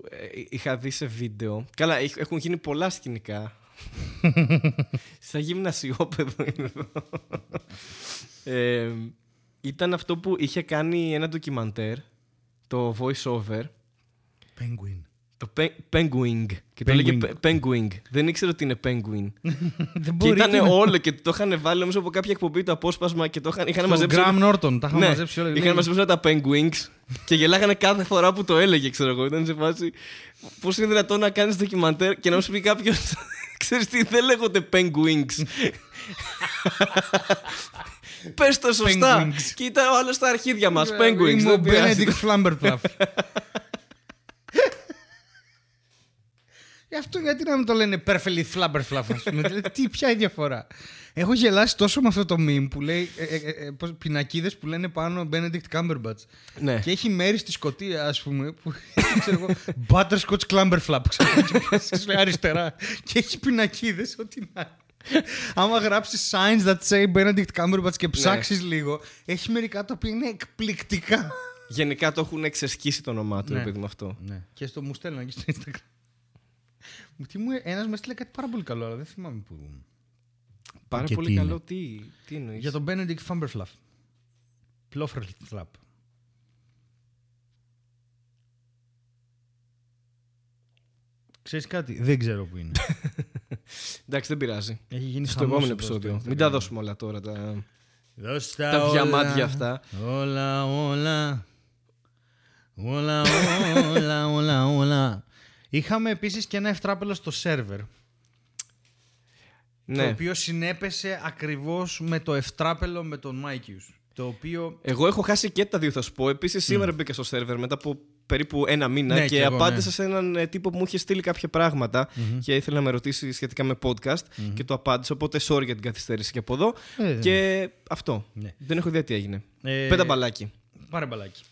είχα δει σε βίντεο. Καλά, έχουν γίνει πολλά σκηνικά. Στα γυμνασιόπεδο είναι εδώ. Ήταν αυτό που είχε κάνει ένα ντοκιμαντέρ, το voice over. Penguin. Το penguin. Και το έλεγε penguin. Δεν ήξερα ότι είναι penguin. Και ήταν όλο και το είχαν βάλει όμως από κάποια εκπομπή το απόσπασμα και το είχαν μαζέψει. Graham Norton, τα είχαν μαζέψει όλα. Είχαν μαζέψει όλα τα penguins και γελάγανε κάθε φορά που το έλεγε, ξέρω εγώ. Ήταν σε φάση. Πώς είναι δυνατόν να κάνεις ντοκιμαντέρ και να μου σου πει κάποιος. Ξέρεις τι, δεν λέγονται penguins. Πες το σωστά. Και ήταν ο άλλος στα αρχίδια μας. Penguins. Ο Benedict Cumberbatch. Γι' αυτό γιατί να μην το λένε perfectly flabberfluff, ας πούμε. Τι, ποια είναι η διαφορά? Έχω γελάσει τόσο με αυτό το meme που λέει πινακίδες που λένε πάνω Benedict Cumberbatch. Ναι. Και έχει μέρη στη Σκωτία, ας πούμε, που ξέρω εγώ, butterscotch clumberflap, ξέρω εγώ, αριστερά. Και έχει πινακίδες, ό,τι να. Άμα γράψεις signs that say Benedict Cumberbatch και ψάξεις λίγο, έχει μερικά τα οποία είναι εκπληκτικά. Γενικά το έχουν εξεσκίσει το όνομά του, ναι, επειδή με αυτό. Ναι. Και στο μου στέλνω και στο Instagram. Ένας μου έστειλε κάτι πάρα πολύ καλό, αλλά δεν θυμάμαι που. Πάρα και πολύ τι καλό, τι εννοείς. Για τον Benedict Fumberfluff. Plofferfluff. Ξέρεις κάτι, δεν ξέρω που είναι. Εντάξει, δεν πειράζει. Έχει γίνει στο επόμενο επεισόδιο. Μην τα δώσουμε όλα τώρα. Τα διαμάντια αυτά. Όλα, όλα. Όλα, όλα, όλα, όλα. Είχαμε επίσης και ένα ευτράπελο στο σερβερ. Ναι. Το οποίο συνέπεσε ακριβώς με το ευτράπελο με τον Mike Hughes. Το οποίο... Εγώ έχω χάσει και τα δύο, θα σου πω. Επίσης, σήμερα μπήκα στο σερβερ μετά από περίπου ένα μήνα, ναι, και εγώ, απάντησα, ναι, σε έναν τύπο που μου είχε στείλει κάποια πράγματα και ήθελε να με ρωτήσει σχετικά με podcast και το απάντησα. Οπότε, sorry για την καθυστέρηση και από εδώ. Και αυτό. Ναι. Δεν έχω ιδέα τι έγινε. Πέτα μπαλάκι. Πάρε μπαλάκι.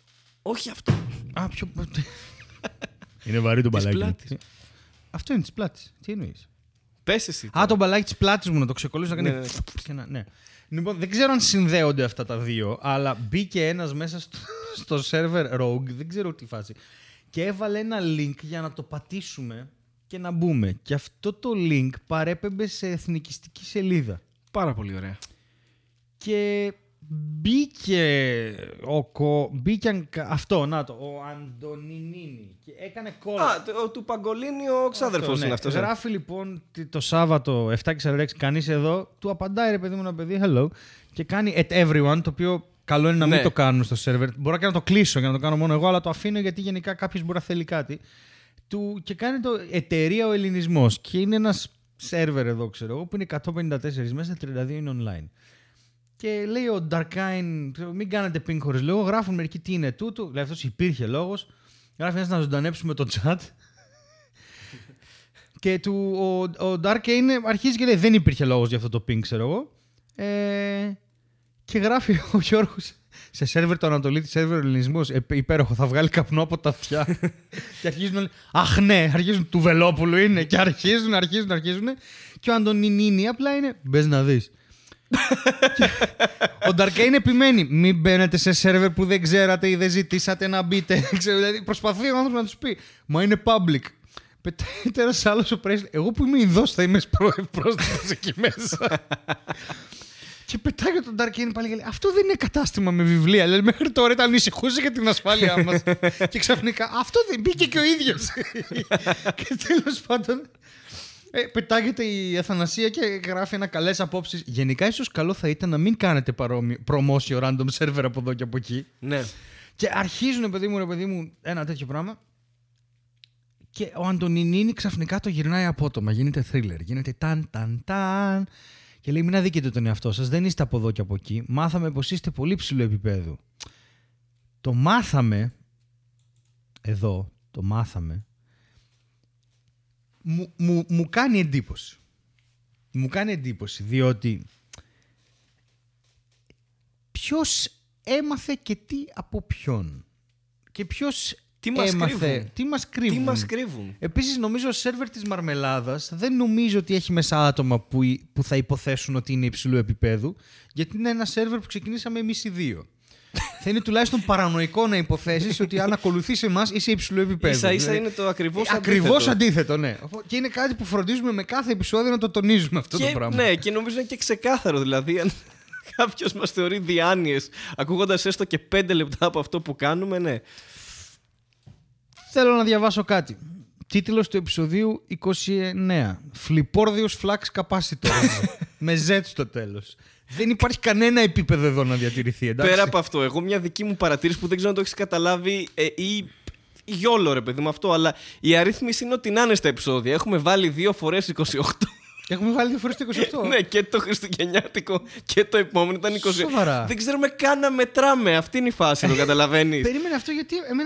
Όχι αυτό. Α, ποιο. Είναι βαρύ το μπαλάκι. Αυτό είναι τη πλάτη. Τι εννοεί. Α, το μπαλάκι τη πλάτη μου να το ξεκολλήσω, να κάνει. Ναι. Λοιπόν, δεν ξέρω αν συνδέονται αυτά τα δύο, αλλά μπήκε ένας μέσα στο server Rogue, δεν ξέρω τι φάση, και έβαλε ένα link για να το πατήσουμε και να μπούμε. Και αυτό το link παρέπεμπε σε εθνικιστική σελίδα. Πάρα πολύ ωραία. Και μπήκε αυτό, να το, ο Αντωνινίνι. Και έκανε κόλλα. Α, του Παγκολίνι ο ξάδερφος αυτό, ναι, είναι αυτός. Γράφει λοιπόν το Σάββατο 7:46, κανείς εδώ, του απαντάει, ρε παιδί μου, ένα παιδί, hello. Και κάνει at everyone, το οποίο καλό είναι να, ναι, μην το κάνουν στο σερβερ. Μπορώ και να το κλείσω και να το κάνω μόνο εγώ, αλλά το αφήνω γιατί γενικά κάποιος μπορεί να θέλει κάτι. Και κάνει το εταιρεία ο Ελληνισμός. Και είναι ένας σερβερ εδώ, ξέρω εγώ, που είναι 154 μέσα, 32 είναι online. Και λέει ο Darkain, μην κάνετε ping χωρίς λόγο. Γράφουν μερικοί τι είναι τούτο. Δηλαδή αυτός υπήρχε λόγος. Γράφει ένας να ζωντανέψουμε το chat. Και ο Darkain αρχίζει και λέει δεν υπήρχε λόγος για αυτό το ping, ξέρω εγώ. Και γράφει ο Γιώργος σε σερβερ του Ανατολίτη, σερβερ Ελληνισμός. Υπέροχο, θα βγάλει καπνό από τα αυτιά. Και αρχίζουν. Αχ, ναι, αρχίζουν. Του Βελόπουλου είναι. Και αρχίζουν. Και ο Αντωνινίνι απλά είναι. Μπες να δεις. Ο Darkain επιμένει. Μην μπαίνετε σε σερβερ που δεν ξέρατε ή δεν ζητήσατε να μπείτε. Δηλαδή προσπαθεί ο άνθρωπος να τους πει. Μα είναι public. Πετάει ένας άλλος ο Πρέστας. Εγώ που είμαι Ινδός θα είμαι πρόσθετος εκεί μέσα. Και πετάει τον Darkain πάλι και λέει, αυτό δεν είναι κατάστημα με βιβλία. Λέει, μέχρι τώρα ήταν ανησυχούσε για την ασφάλειά μας. Και ξαφνικά αυτό δεν μπήκε και ο ίδιος. Και τέλος πάντων. Πετάγεται η Αθανασία και γράφει ένα καλές απόψεις. Γενικά, ίσως καλό θα ήταν να μην κάνετε promotion random server από εδώ και από εκεί. Ναι. Και αρχίζουν, παιδί μου, ένα τέτοιο πράγμα. Και ο Αντωνινίνη ξαφνικά το γυρνάει απότομα. Γίνεται thriller. Γίνεται ταν-ταν-ταν. Και λέει: μην αδικείτε τον εαυτό σας. Δεν είστε από εδώ και από εκεί. Μάθαμε πως είστε πολύ ψηλού επίπεδου. Το μάθαμε. Εδώ το μάθαμε. Μου κάνει εντύπωση. Μου κάνει εντύπωση, διότι ποιος έμαθε και τι από ποιον. Και ποιος έμαθε. Τι μας κρύβουν. Επίσης, νομίζω ο σερβερ της Μαρμελάδας δεν νομίζω ότι έχει μέσα άτομα που θα υποθέσουν ότι είναι υψηλού επίπεδου, γιατί είναι ένα σερβερ που ξεκινήσαμε εμείς οι δύο. Θα είναι τουλάχιστον παρανοϊκό να υποθέσεις ότι αν ακολουθείς εμάς είσαι υψηλού επίπεδου. Ίσα-ίσα είναι το ακριβώς αντίθετο. Ακριβώς αντίθετο, ναι. Και είναι κάτι που φροντίζουμε με κάθε επεισόδιο να το τονίζουμε αυτό το πράγμα. Ναι, και νομίζω είναι και ξεκάθαρο. Δηλαδή, αν κάποιος μας θεωρεί διάνοιες, ακούγοντας έστω και 5 λεπτά από αυτό που κάνουμε, ναι. Θέλω να διαβάσω κάτι. Τίτλος του επεισοδίου 29. Φλιπόρδιος Flax Capacitor. Με Z στο τέλος. Δεν υπάρχει κανένα επίπεδο εδώ να διατηρηθεί, εντάξει. Πέρα από αυτό, εγώ μια δική μου παρατήρηση που δεν ξέρω αν το έχεις καταλάβει ή γιόλο, ρε παιδί μου, αυτό, αλλά η αρρύθμιση είναι ότι να είναι στα επεισόδια. Έχουμε βάλει 2 φορές 28. Έχουμε βάλει 2 φορές 28. Ναι, και το χριστουγεννιάτικο και το επόμενο ήταν 20. Σοβαρά. Δεν ξέρουμε καν να μετράμε. Αυτή είναι η φάση, το καταλαβαίνεις. Περίμενε αυτό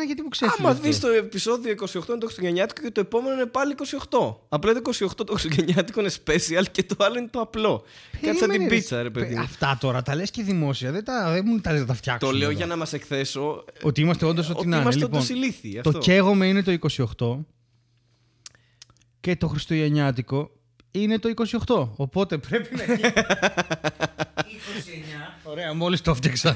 γιατί μου ξέφυγε. Άμα δεις το επεισόδιο 28 είναι το χριστουγεννιάτικο και το επόμενο είναι πάλι 28. Απλά το 28 το χριστουγεννιάτικο είναι special και το άλλο είναι το απλό. Κάτσε την πίτσα, ρε παιδί. Αυτά τώρα τα λες και δημόσια. Δεν μου τα λες να τα φτιάξω. Το λέω εδώ για να μας εκθέσω. Ότι είμαστε όντως ότι να είναι. Είμαστε όντως ηλίθιοι. Το καίγομαι είναι το 28 και το χριστουγεννιάτικο. είναι το 28, οπότε πρέπει να γίνει 29. Ωραία, μόλις το φτιάξα.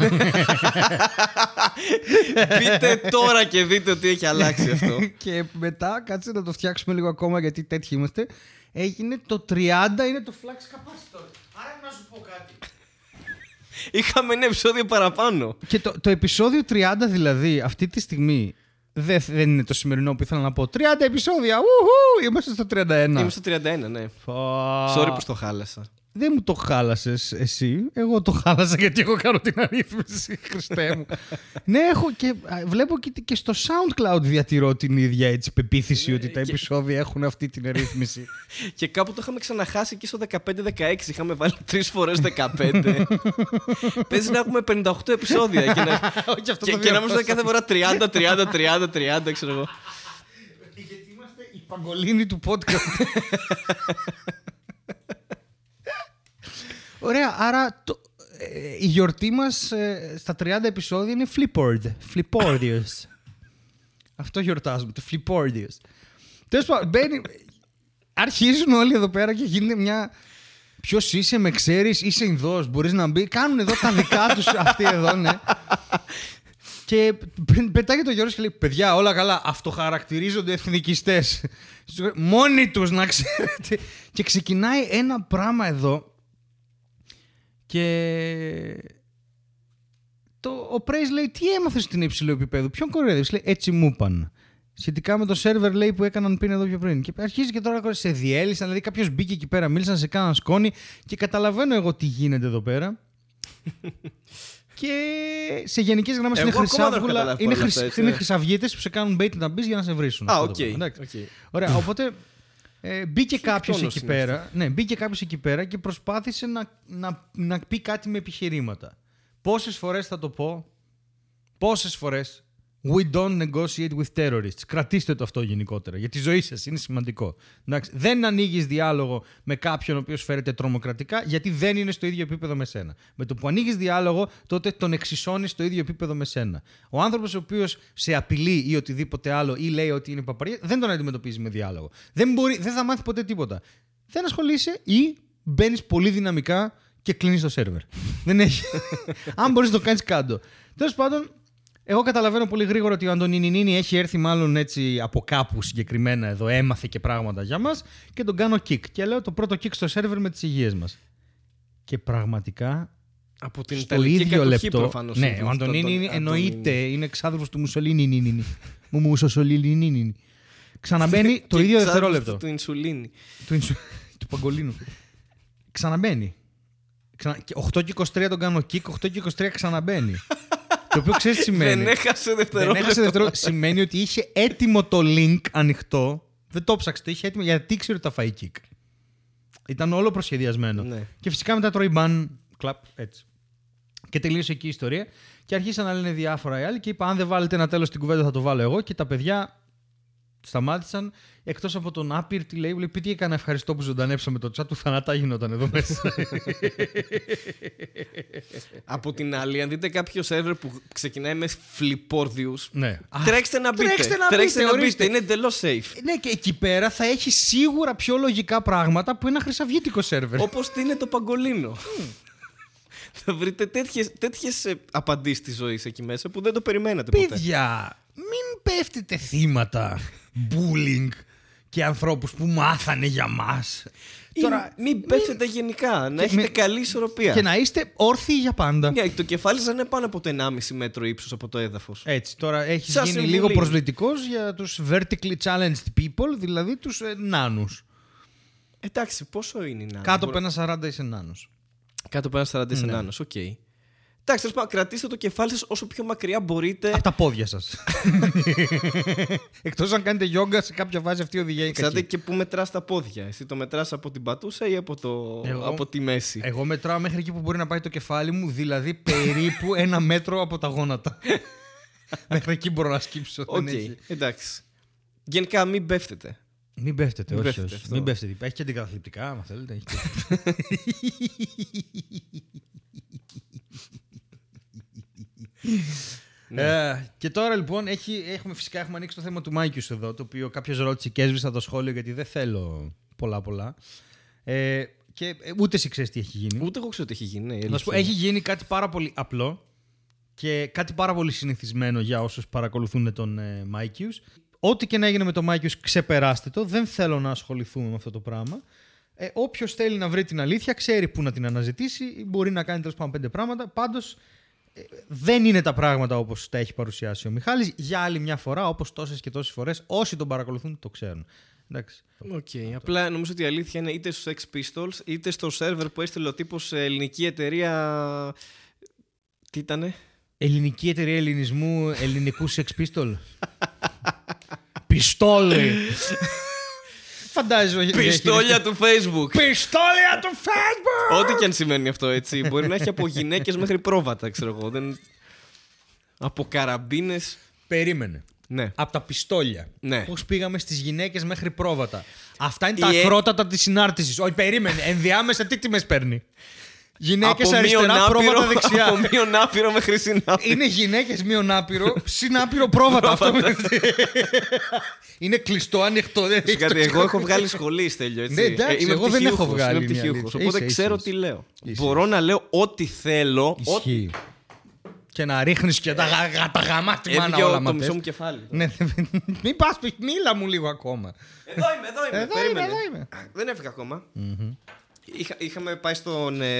Πείτε τώρα και δείτε ότι έχει αλλάξει αυτό. Και μετά, κάτσε να το φτιάξουμε λίγο ακόμα, γιατί τέτοιοι είμαστε. Έγινε το 30, είναι το flux capacitor. Άρα να σου πω κάτι. Είχαμε ένα επεισόδιο παραπάνω. Και το επεισόδιο 30 δηλαδή, αυτή τη στιγμή, δεν είναι το σημερινό που ήθελα να πω. 30 επεισόδια! Ουου, είμαστε στο 31. Είμαστε στο 31, ναι. Sorry που το χάλασα. Δεν μου το χάλασες εσύ. Εγώ το χάλασα γιατί εγώ κάνω την αρρύθμιση, Χριστέ μου. Ναι, έχω και βλέπω και στο SoundCloud διατηρώ την ίδια έτσι, πεποίθηση ότι τα επεισόδια έχουν αυτή την αρρύθμιση. Και κάπου το είχαμε ξαναχάσει και στο 15-16. Είχαμε βάλει 3 φορές 15. Παίζει να έχουμε 58 επεισόδια και να είμαστε κάθε φορά 30, ξέρω εγώ. Γιατί είμαστε η παγκολίνη του podcast. Ωραία, άρα η γιορτή μας στα 30 επεισόδια είναι Flippordius. Αυτό γιορτάζουμε, το Flippordius. Τέλος πάντων, αρχίζουν όλοι εδώ πέρα και γίνεται μια... Ποιος είσαι, με ξέρεις, είσαι Ινδός, μπορείς να μπει. Κάνουν εδώ τα δικά τους αυτοί εδώ, ναι. Και πετάει το Γιώργος και λέει, παιδιά, όλα καλά, αυτοχαρακτηρίζονται εθνικιστές. Μόνοι τους, να ξέρετε. Και ξεκινάει ένα πράγμα εδώ... Και ο Πρέις λέει, τι έμαθες στην υψηλό επίπεδο, ποιον κοροϊδεύεις? Λέει, έτσι μου είπαν. Σχετικά με το σερβερ, λέει, που έκαναν πριν εδώ πιο πριν. Και αρχίζει και τώρα σε διέλυσαν, δηλαδή κάποιος μπήκε εκεί πέρα, μίλησαν, σε κάναν σκόνη. Και καταλαβαίνω εγώ τι γίνεται εδώ πέρα. Και σε γενικές γραμμές είναι χρυσαυγίτες που σε κάνουν bait να μπεις για να σε βρίσουν. Α, οκ. Ωραία, οπότε... μπήκε κάποιος εκεί πέρα, ναι, μπήκε κάποιος εκεί πέρα και προσπάθησε να πει κάτι με επιχειρήματα. Πόσες φορές θα το πω, πόσες φορές? We don't negotiate with terrorists. Κρατήστε το αυτό γενικότερα, για τη ζωή σας είναι σημαντικό. Δεν ανοίγεις διάλογο με κάποιον ο οποίος φέρεται τρομοκρατικά, γιατί δεν είναι στο ίδιο επίπεδο με σένα. Με το που ανοίγεις διάλογο, τότε τον εξισώνεις στο ίδιο επίπεδο με σένα. Ο άνθρωπος ο οποίος σε απειλεί ή οτιδήποτε άλλο ή λέει ότι είναι παπαρία, δεν τον αντιμετωπίζει με διάλογο. Δεν θα μάθει ποτέ τίποτα. Δεν ασχολείσαι ή μπαίνεις πολύ δυναμικά και κλείνεις το σερβερ. Δεν έχει. Αν μπορείς να το κάνεις, κάντο. Τέλος πάντων. Εγώ καταλαβαίνω πολύ γρήγορα ότι ο Αντωνίνι έχει έρθει μάλλον έτσι από κάπου συγκεκριμένα εδώ, έμαθε και πράγματα για μας και τον κάνω kick. Και λέω το πρώτο kick στο σερβερ με τις υγείες μας. Και πραγματικά από την στο ίδιο λεπτό... Προφανώς, ναι, ο Αντωνίνι εννοείται, είναι εξάδελφος του Μουσολίνι. Μουσολίνι. Ξαναμπαίνει το ίδιο δευτερόλεπτο. Του Ινσουλίνι. Του Παγκολίνου. Ξαναμπαίνει. 8 και 23 τον κάνω kick, 8 και 23 ξαναμπαίνει. Το οποίο ξέρεις τι σημαίνει. Δεν έχασε δευτερόλεπτο. Σημαίνει ότι είχε έτοιμο το link ανοιχτό. Δεν το ψάξετε, είχε έτοιμο, γιατί ήξερε ότι θα φάει kick. Ήταν όλο προσχεδιασμένο. Ναι. Και φυσικά μετά τρώει ban, κλαπ, έτσι. Και τελείωσε εκεί η ιστορία. Και αρχίσαν να λένε διάφορα οι άλλοι. Και είπα: αν δεν βάλετε ένα τέλος στην κουβέντα, θα το βάλω εγώ. Και τα παιδιά σταμάτησαν. Εκτός από τον άπειρτη, λέει: πείτε, έκανα ευχαριστώ που ζωντανέψαμε το chat του θανάτα, γινόταν εδώ μέσα. Από την άλλη, αν δείτε κάποιο σερβερ που ξεκινάει με φλιπόρδιους, ναι, τρέξτε να μπείτε. Τρέξτε να μπείτε. Είναι εντελώς safe. Ναι, και εκεί πέρα θα έχει σίγουρα πιο λογικά πράγματα που ένα χρυσαυγίτικο σερβερ. Όπως είναι το Παγκολίνο. Θα βρείτε τέτοιες απαντήσεις της ζωής εκεί μέσα που δεν το περιμένατε ποτέ. Παιδιά, μην πέφτετε θύματα bullying και ανθρώπους που μάθανε για μας. Τώρα, μην πέφτετε γενικά, να έχετε καλή ισορροπία. Και να είστε όρθιοι για πάντα. Ναι, το κεφάλι σας δεν είναι πάνω από το 1,5 μέτρο ύψος από το έδαφος. Έτσι, τώρα έχεις σας γίνει λίγο προσβλητικός για τους vertically challenged people, δηλαδή τους νάνους. Εντάξει, πόσο είναι οι νάνοι? Κάτω από 1,40 είσαι νάνος. Κάτω από 1,40 είσαι νάνος, οκ. Εντάξει, κρατήστε το κεφάλι σας όσο πιο μακριά μπορείτε. Από τα πόδια σας. Εκτός αν κάνετε γιόγκα, σε κάποια βάση αυτή οδηγία. Ξέρετε και πού μετράς τα πόδια. Εσύ το μετράς από την πατούσα ή από τη μέση? Εγώ μετράω μέχρι εκεί που μπορεί να πάει το κεφάλι μου, δηλαδή περίπου 1 μέτρο από τα γόνατα. Μέχρι εκεί μπορώ να σκύψω. Οκ, εντάξει. Γενικά μην πέφτετε. Μην πέφτετε. Έχει και αντικαταθλιπτικά, άμα θέλετε. Ναι. Και τώρα λοιπόν έχουμε ανοίξει το θέμα του Mike Hughes εδώ, το οποίο κάποιος ρώτησε και έσβησα το σχόλιο γιατί δεν θέλω πολλά. Και ούτε εσύ ξέρεις τι έχει γίνει. Ούτε εγώ ξέρω τι έχει γίνει. Ναι, να σου πω, έχει γίνει κάτι πάρα πολύ απλό και κάτι πάρα πολύ συνηθισμένο για όσους παρακολουθούν τον Mike Hughes. Ό,τι και να έγινε με τον Mike Hughes, ξεπεράστε το. Δεν θέλω να ασχοληθούμε με αυτό το πράγμα. Όποιος θέλει να βρει την αλήθεια, ξέρει πού να την αναζητήσει ή μπορεί να κάνει τέλος πάντων 5 πράγματα. Πάντως, δεν είναι τα πράγματα όπως τα έχει παρουσιάσει ο Μιχάλης. Για άλλη μια φορά, όπως τόσες και τόσες φορές, όσοι τον παρακολουθούν το ξέρουν. Okay. Απλά νομίζω ότι η αλήθεια είναι είτε στους Sex Pistols είτε στο σερβερ που έστειλε ο τύπος σε ελληνική εταιρεία. Τι ήτανε? Ελληνική εταιρεία ελληνισμού, ελληνικού Sex Pistols. Πιστόλι! Φαντάζομαι. Πιστόλια του Facebook. Πιστόλια του Facebook! Ό,τι και αν σημαίνει αυτό, έτσι. Μπορεί να έχει από γυναίκες μέχρι πρόβατα, ξέρω εγώ. Δεν... Από καραμπίνες. Περίμενε. Ναι. Από τα πιστόλια. Ναι. Πώς πήγαμε στις γυναίκες μέχρι πρόβατα. Αυτά είναι τα ακρότατα της συνάρτησης. Όχι, περίμενε. Ενδιάμεσα τι τιμές παίρνει. Γυναίκες αριστερά, πρόβατα δεξιά. Από μείον άπειρο μέχρι συνάπειρο. Είναι γυναίκες μείον άπειρο, συνάπειρο πρόβατα. Αυτό είναι κλειστό, ανοιχτό. Γιατί εγώ έχω βγάλει σχολή, Στέλιο. Ναι, εντάξει, εγώ δεν έχω βγάλει. Είμαι πτυχίουχος, οπότε ξέρω τι λέω. Μπορώ να λέω ό,τι θέλω. Ισχύει. Και να ρίχνεις και τα γαμάτι μάνα όλα μαζί. Το μισό μου κεφάλι. Μην πας, μίλα μου λίγο ακόμα. Εδώ είμαι. Δεν έφυγα ακόμα. Είχαμε πάει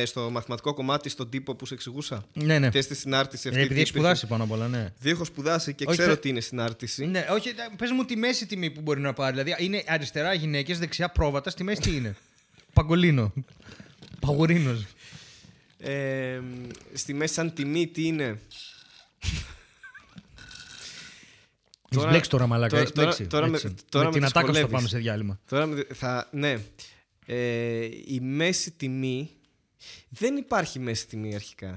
στο μαθηματικό κομμάτι, στον τύπο που σου εξηγούσα. Ναι, ναι. Και στη συνάρτηση αυτή. Επειδή έχει σπουδάσει πάνω απ' όλα, ναι. Δύο έχω σπουδάσει και όχι, ξέρω τι είναι συνάρτηση. Ναι, όχι, πες μου τη μέση τιμή που μπορεί να πάρει. Δηλαδή είναι αριστερά γυναίκες, δεξιά πρόβατα. Στη μέση τι είναι? Παγκολίνο. Παγορίνος. Στη μέση σαν τιμή τι είναι? Έχεις μπλέξει τώρα, μαλάκα. Τώρα με την ατάκωση θα πάμε σε διάλειμμα. Ναι. Η μέση τιμή. Δεν υπάρχει μέση τιμή αρχικά.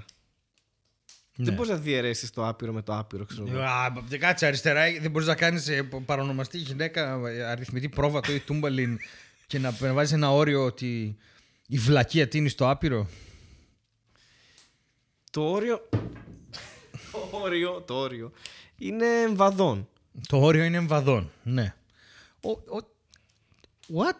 Ναι. Δεν μπορείς να διαιρέσεις το άπειρο με το άπειρο, ξέρω. Κάτσε αριστερά. Δεν μπορείς να κάνεις παρονομαστή γυναίκα, αριθμητή πρόβατο ή τούμπαλιν και να βάζεις ένα όριο ότι η βλακία τίνει στο άπειρο. Το όριο είναι εμβαδόν. Το όριο είναι εμβαδόν, ναι.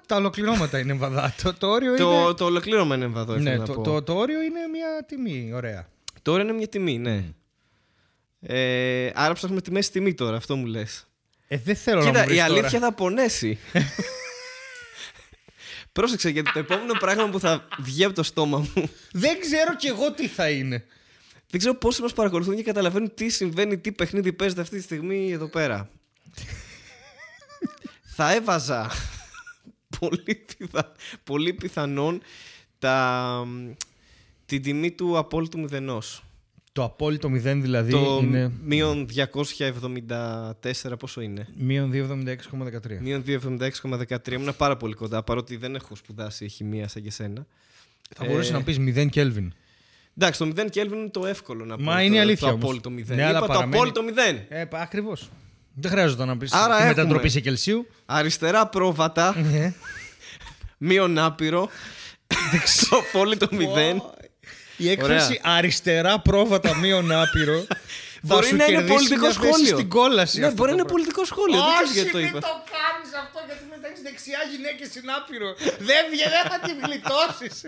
Τα ολοκληρώματα είναι εμβαδά. Το ολοκλήρωμα είναι εμβαδό. Ναι, το όριο είναι μια τιμή. Ωραία. Το όριο είναι μια τιμή, ναι. Άρα ψάχνουμε τη μέση τιμή τώρα, αυτό μου λες. Δεν θέλω να βρεις. Η αλήθεια θα πονέσει. Πρόσεξε, γιατί το επόμενο πράγμα που θα βγει από το στόμα μου. Δεν ξέρω κι εγώ τι θα είναι. Δεν ξέρω πόσοι μας παρακολουθούν και καταλαβαίνουν τι συμβαίνει, τι παιχνίδι παίζεται αυτή τη στιγμή εδώ πέρα. Θα έβαζα. Πολύ πιθανόν την τιμή του απόλυτου μηδενός. Το απόλυτο μηδέν δηλαδή είναι... Μείον 274, πόσο είναι? Μείον 276,13. Μείον 276,13. Ήμουν πάρα πολύ κοντά, παρότι δεν έχω σπουδάσει χημεία σαν και σένα. Θα μπορούσε να πεις 0 Κέλβιν. Εντάξει, το 0 Κέλβιν είναι το εύκολο να πω. Μα είναι αλήθεια όμως. Το απόλυτο μηδέν. Ναι, είπα το απόλυτο μηδέν. Ακριβώς. Δεν χρειάζεται να πεις τη μετατροπή σε Κελσίου. Αριστερά πρόβατα, μείον άπειρο, δεξιό απόλυτο μηδέν. Η έκφραση αριστερά πρόβατα μείον άπειρο μπορεί να είναι πολιτικό σχόλιο. Ναι, μπορεί να είναι πολιτικό σχόλιο. Όχι, μην το κάνεις αυτό, γιατί μετά έχεις δεξιά γυναίκες συνάπειρο. Δεν θα την γλιτώσεις.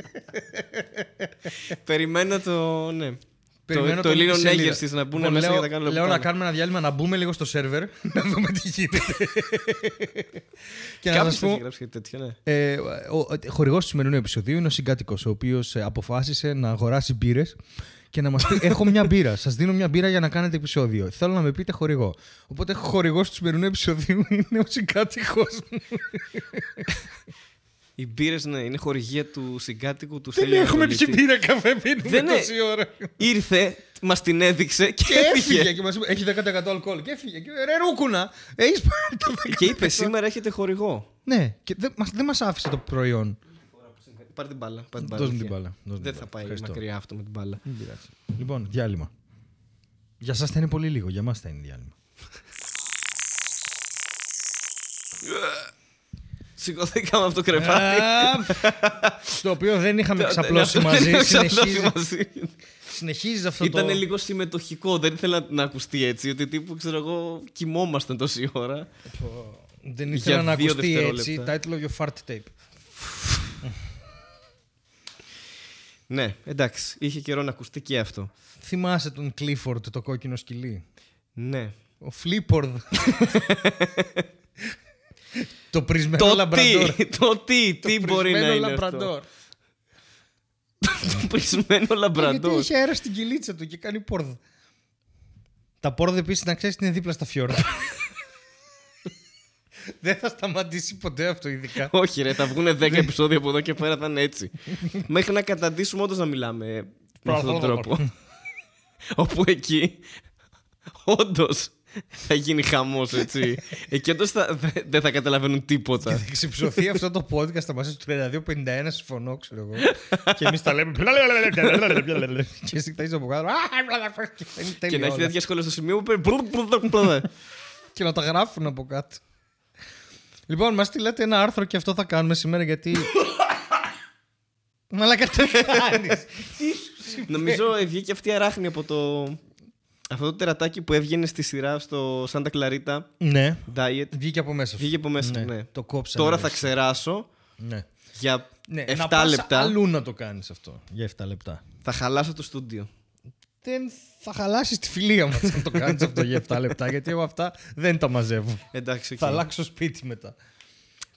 Περιμένω το... ναι. Το Ελλήνο Νέγερ τη να μπουν μέσα για να κάνουμε. Λέω να κάνουμε ένα διάλειμμα, να μπούμε λίγο στο σερβερ, να δούμε τι γίνεται. Και να σα πω. Ο χορηγός του σημερινού επεισοδίου είναι ο συγκάτοικος, ο οποίος αποφάσισε να αγοράσει μπύρες και να μας πει: έχω μια μπύρα, σας δίνω μια μπύρα για να κάνετε επεισόδιο. Θέλω να με πείτε χορηγό. Οπότε χορηγός του σημερινού επεισοδίου είναι ο συγκάτοικος. Οι μπύρες, ναι, είναι χορηγία του συγκάτοικου του Στέλιου Ανατολίτη. Δεν έχουμε πιει μπύρα, καφέ, πίνουμε τόση ώρα. Ήρθε, μας την έδειξε και έφυγε. Και μας είπε, έχει 10% αλκοόλ και έφυγε. Ρε ρούκουνα, έχεις πάρει το 10%. Και είπε, σήμερα έχετε χορηγό. Ναι, και δεν μας άφησε το προϊόν. Πάρε την μπάλα. Δώσ' μου την μπάλα. Δεν θα πάει μακριά αυτό με την μπάλα. Λοιπόν, διάλειμμα. Για σας θα είναι πολύ λίγο, για εμάς θα είναι διάλειμμα. Σηκωθήκαμε από το κρεβάτι. Το οποίο δεν είχαμε ξαπλώσει μαζί. Συνεχίζει αυτό. Ήταν λίγο συμμετοχικό. Δεν ήθελα να ακουστεί έτσι. Ότι τύπου, ξέρω εγώ, κοιμόμασταν τόση ώρα. Δεν ήθελα να ακουστεί έτσι. Title of your fart tape. Ναι, εντάξει, είχε καιρό να ακουστεί και αυτό. Θυμάσαι τον Κλίφορντ, το κόκκινο σκυλί. Ναι. Ο Φλίπορδ. Το πρισμένο λαμπραντόρ. Το τι μπορεί να είναι αυτό. Το πρισμένο λαμπραντόρ. Γιατί είχε αέρα στην κυλίτσα του και κάνει πόρδ. Τα πόρδ επίσης, να ξέρεις, είναι δίπλα στα φιόρδα. Δεν θα σταματήσει ποτέ αυτό, ειδικά. Όχι, ρε, θα βγουν 10 επεισόδια από εδώ και πέρα, θα είναι έτσι. Μέχρι να καταντήσουμε όντως να μιλάμε με αυτόν τον τρόπο. Όπου εκεί όντως θα γίνει χαμός, έτσι. Εκεί όντως δεν θα καταλαβαίνουν τίποτα. Και θα ξυψωθεί αυτό το podcast στα μασές του 3251, συμφωνώ, ξέρω εγώ. Και εμείς τα λέμε. Και εσύ θα είσαι από κάτω. Και να έχει τέτοια σχόλια στο σημείο και να τα γράφουν από κάτω. Λοιπόν, μας στείλατε ένα άρθρο και αυτό θα κάνουμε σήμερα, γιατί... Μαλάκα, το κάνεις. Νομίζω βγήκε αυτή η αράχνη από το... Αυτό το τερατάκι που έβγαινε στη σειρά στο Santa Clarita. Ναι. Diet. Βγήκε από μέσα. Βγήκε από μέσα, ναι. Ναι. Το κόψα. Τώρα θα ξεράσω, ναι, για 7 να πας λεπτά. Αλλού να το κάνεις αυτό για 7 λεπτά. Θα χαλάσω το στούντιο. Δεν θα χαλάσεις τη φιλία μας αν το κάνεις αυτό για 7 λεπτά, γιατί εγώ αυτά δεν τα μαζεύω. Εντάξει, okay. Θα αλλάξω σπίτι μετά.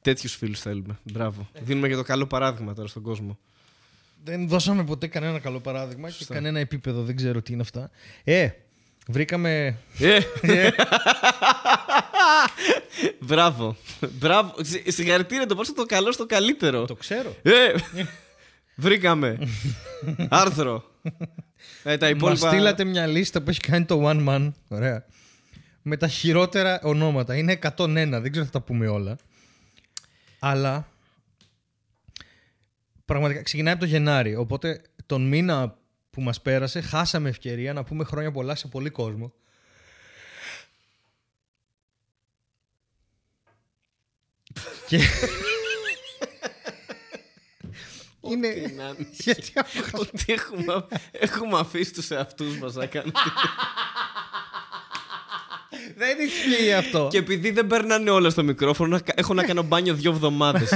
Τέτοιους φίλους θέλουμε. Μπράβο. Δίνουμε και το καλό παράδειγμα τώρα στον κόσμο. Δεν δώσαμε ποτέ κανένα καλό παράδειγμα. Σωστά. Και κανένα επίπεδο. Δεν ξέρω τι είναι αυτά. Βρήκαμε. Μπράβο. Μπράβο. Συγχαρητήρια, το πόσο το καλό στο καλύτερο. Το ξέρω. Βρήκαμε. Άρθρο. Μας στείλατε μια λίστα που έχει κάνει το One Man. Ωραία. Με τα χειρότερα ονόματα. Είναι 101. Δεν ξέρω αν θα τα πούμε όλα. Αλλά πραγματικά ξεκινάει από το Γενάρη. Οπότε τον μήνα που μας πέρασε χάσαμε ευκαιρία να πούμε χρόνια πολλά σε πολύ κόσμο. Και... Είναι... Γιατί ότι έχουμε αφήσει τους εαυτούς μας να κάνουν. Δεν ισχύει αυτό. Και επειδή δεν παίρνανε όλα στο μικρόφωνο, έχω να κάνω μπάνιο 2 εβδομάδες.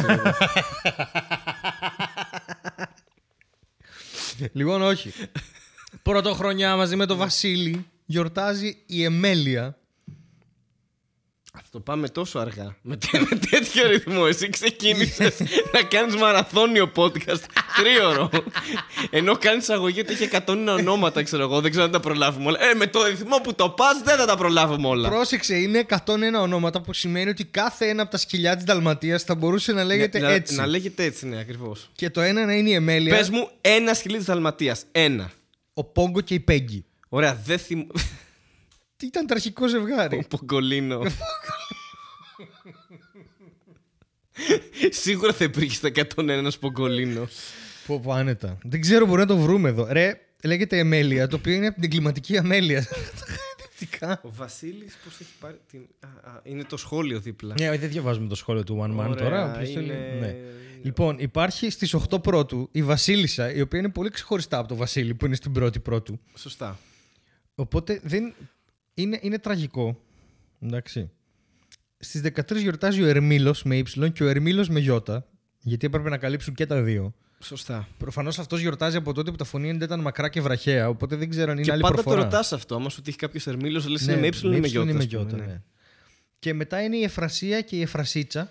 Λοιπόν, όχι. Πρωτοχρονιά μαζί με τον Βασίλη γιορτάζει η Εμέλεια. Αυτό πάμε τόσο αργά. Με τέτοιο ρυθμό. Εσύ ξεκίνησες να κάνεις μαραθώνιο podcast 3ωρο. Ενώ κάνεις αγωγή ότι είχε 100 ονόματα, ξέρω εγώ. Δεν ξέρω αν τα προλάβουμε όλα. Με το ρυθμό που το πας δεν θα τα προλάβουμε όλα. Πρόσεξε, είναι 101 ονόματα που σημαίνει ότι κάθε ένα από τα σκυλιά της Δαλματίας θα μπορούσε να λέγεται έτσι. Να λέγεται έτσι, ναι, ακριβώς. Και το ένα να είναι η Εμέλεια. Πες μου ένα σκυλί της Δαλματίας. Ένα. Ο Πόγκο και η Πέγγι. Ωραία, δεν θυμ... Τι ήταν το αρχικό ζευγάρι. Ο Πογκολίνο. Σίγουρα θα υπήρχε στα 101 ένας Πογκολίνο. Πω πω, άνετα. Δεν ξέρω, μπορεί να το βρούμε εδώ. Ρε, λέγεται Εμέλεια, το οποίο είναι από την κλιματική αμέλεια. Ο Βασίλης πώς έχει πάρει την... είναι το σχόλιο δίπλα. Ναι, δεν διαβάζουμε το σχόλιο του One Man τώρα. Λοιπόν, υπάρχει στις 8 πρώτου η Βασίλισσα, η οποία είναι πολύ ξεχωριστά από το Βασίλη που είναι στην 1η πρώτου. Σωστά. Οπότε δεν... Είναι τραγικό. Εντάξει. Στις 13 γιορτάζει ο Ερμήλος με Y και ο Ερμήλος με Ι, γιατί έπρεπε να καλύψουν και τα δύο. Σωστά. Προφανώς αυτός γιορτάζει από τότε που τα φωνή δεν ήταν μακρά και βραχαία, οπότε δεν ξέρω αν είναι και άλλη προφορά. Και πάντα το ρωτάς αυτό, άμα σου τύχει κάποιος Ερμήλος, λες, ναι, είναι με Y ή με Ι. Με Ι, ναι. Ναι. Και μετά είναι η Εφρασία και η Εφρασίτσα.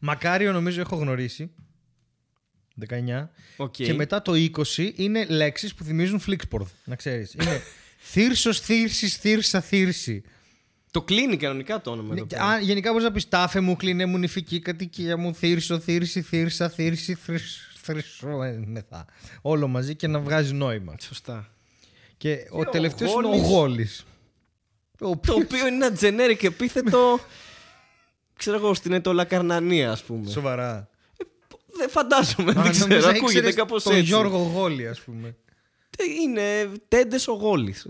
Μακάριο νομίζω έχω γνωρίσει. 19. Okay. Και μετά το 20 είναι λέξεις που θυμίζουν Φλίξμπουρκ. Να ξέρεις. Είναι Θύρσος, Θύρσης, Θύρσα, Θύρση. Το κλείνει κανονικά το όνομα. Γενικά μπορείς να πεις τάφε μου, κλείνε μου, νηφική κατοικία μου, Θύρσο, Θύρση, Θύρσα, Θύρση, Θύρσο. Όλο μαζί και να βγάζει νόημα. Σωστά. Και ο τελευταίος είναι ο Γόλης. Το οποίο είναι ένα generic επίθετο. Ξέρω εγώ, στην Ετωλακαρνανία, ας πούμε. Σοβαρά. Δεν φαντάζομαι, δεν ξέρω, ακούγεται κάπως έτσι. Τον Γιώργο Γόλη, ας πούμε. Είναι τέντες ο Γόλης.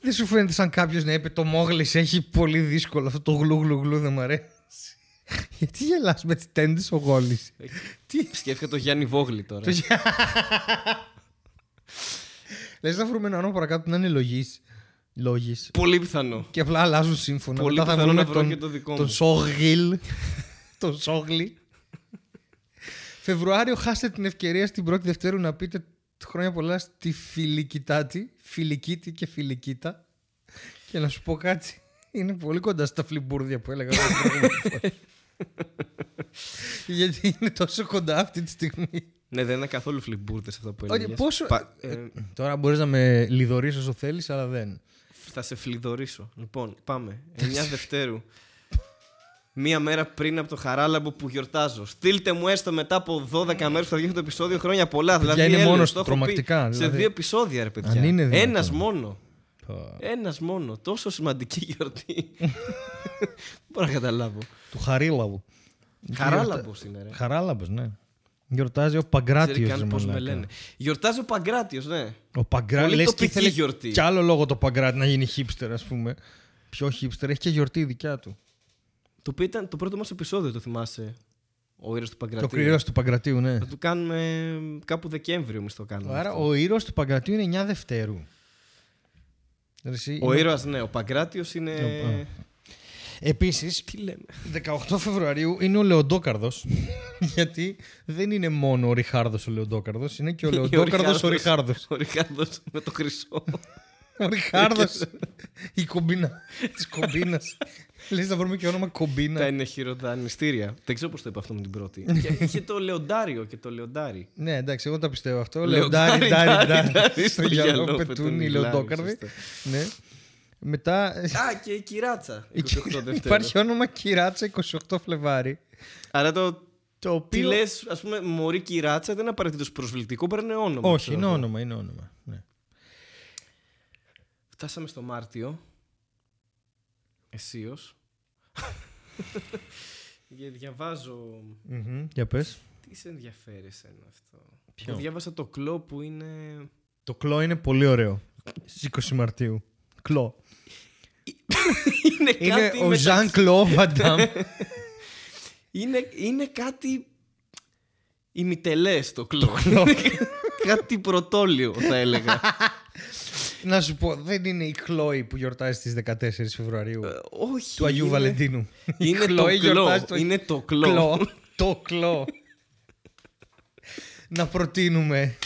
Δεν σου φαίνεται σαν κάποιος να είπε το Μόγλης έχει πολύ δύσκολο αυτό το γλου γλου γλου, δεν μ' αρέσει. Γιατί γελάς με τις τέντες ο Γόλης? Σκέφτηκα το Γιάννη Βόγλη τώρα. Λες να βρούμε ένα όνομα παρακάτω να είναι Λογής. Πολύ πιθανό. Και απλά αλλάζουν σύμφωνα. Πολύ πιθανό να βρω και το δικό μου. Τον Σόγλη. Φεβρουάριο χάσετε την ευκαιρία στην 1η Δευτέρου να πείτε χρόνια πολλά στη Φιλικιτάτη, Φιλικίτη και Φιλικίτα. Και να σου πω κάτι, είναι πολύ κοντά στα φλιμπούρδια που έλεγα. Γιατί είναι τόσο κοντά αυτή τη στιγμή. Ναι, δεν είναι καθόλου φλιμπούρδες αυτά που έλεγες. Πόσο... τώρα μπορείς να με λιδωρήσεις όσο θέλεις, αλλά δεν. Θα σε φλιδωρήσω. Λοιπόν, πάμε. 9 Δευτέρου. Μία μέρα πριν από το Χαράλαμπο που γιορτάζω. Στείλτε μου έστω μετά από 12 μέρες που θα βγει το επεισόδιο χρόνια πολλά. Δηλαδή, είναι έλεγες, μόνος το τρομακτικά. Δηλαδή... σε δύο επεισόδια, ρε παιδιά. Ένας μόνο. Ένας μόνο. Τόσο σημαντική γιορτή. Μπορώ να καταλάβω. Του Χαρίλαβου. Χαράλαμπος είναι, ρε. Χαράλαμπος, ναι. Γιορτάζει ο Παγκράτιος. Δεν ξέρω με λένε. Γιορτάζει ο Παγκράτιος, ναι. Ο Παγκράτιος ήθελε γιορτή. Κι άλλο λόγο το Παγκράτη να γίνει hipster, ας πούμε. Πιο hipster, έχει και γιορτή δικιά του. Το οποίο ήταν το πρώτο μας επεισόδιο, το θυμάσαι. Ο ήρωας του Παγκρατίου. Το ήρωας του Παγκρατίου, ναι. Θα του κάνουμε κάπου Δεκέμβριο, εμείς το κάνουμε. Άρα αυτό. Ο ήρωας του Παγκρατίου είναι 9 Δευτέρου. Ο ήρωας, ναι. Ο Παγκράτιος είναι. Επίσης, 18 Φεβρουαρίου είναι ο Λεοντόκαρδος. Γιατί δεν είναι μόνο ο Ριχάρδος ο Λεοντόκαρδος, είναι και ο Λεοντόκαρδος ο Ριχάρδος. Ο Ριχάρδος με το χρυσό. Ο Ριχάρδος. Η κομπίνα. Τη κομπίνα. Λες να βρούμε και όνομα κομπίνα. Τα είναι χειροδανειστήρια. Δεν ξέρω πώς το είπα αυτό με την πρώτη. Είχε το Λεοντάριο και το Λεοντάρι. Ναι, εντάξει, εγώ τα πιστεύω αυτό. Λεοντάρι, Ντάρι. Στο γυαλό πετούν οι Λεοντόκαρδοι. Ναι. Μετά. Α, και η Κυράτσα. 28 Δευτέρα. Υπάρχει όνομα Κυράτσα 28 Φλεβάρι. Άρα το. Τι λες, ας πούμε, μωρή Κυράτσα δεν είναι απαραίτητο προσβλητικό, μπορεί να είναι όνομα. Όχι, είναι όνομα, είναι όνομα. Φτάσαμε στο Μάρτιο. Εσίως. Διαβάζω. Για πες. Τι σε ενδιαφέρει εσένα αυτό? Ποιο? Διάβασα το κλό που είναι. Το κλό είναι πολύ ωραίο. Στις 20 Μαρτίου. Κλό. Είναι κάτι ο Ζαν Κλό Βαντάμ. Είναι κάτι ημιτελές το κλό. Κάτι πρωτόλιο θα έλεγα. Να σου πω, δεν είναι η Κλόη που γιορτάζει στις 14 Φεβρουαρίου όχι, του Αγίου Βαλεντίνου. Είναι το κλό. Είναι το κλό. Το κλό. Να προτείνουμε.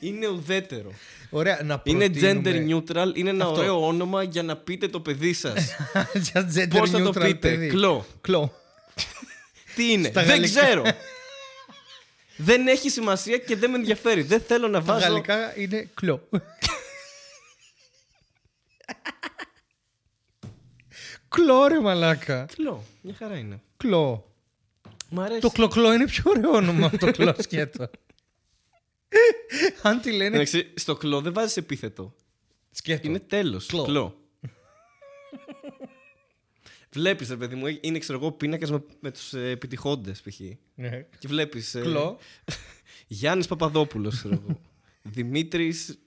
Είναι ουδέτερο. Ωραία, να προτείνουμε. Είναι gender neutral. Είναι ένα αυτό. Ωραίο όνομα για να πείτε το παιδί σας. Πώς θα το πείτε? Παιδί. Κλό. Τι είναι? Στα δεν γαλλικά. Ξέρω. Δεν έχει σημασία και δεν με ενδιαφέρει. Δεν θέλω να βάζω. Στα γαλλικά είναι κλό. Κλό, ρε μαλάκα. Κλό, μια χαρά είναι. Κλό. Μ' αρέσει. Το κλοκλό είναι πιο ωραίο όνομα από το κλό σκέτο. Αν τη λένε. Εντάξει, στο κλό δεν βάζεις επίθετο. Σκέτο. Είναι τέλος. Κλό. Βλέπεις, ρε παιδί μου, είναι ξέρω εγώ πίνακας με τους επιτυχόντες π.χ. Ναι. Και βλέπεις. Κλό. Γιάννης Παπαδόπουλος, ξέρω εγώ. Δημήτρης.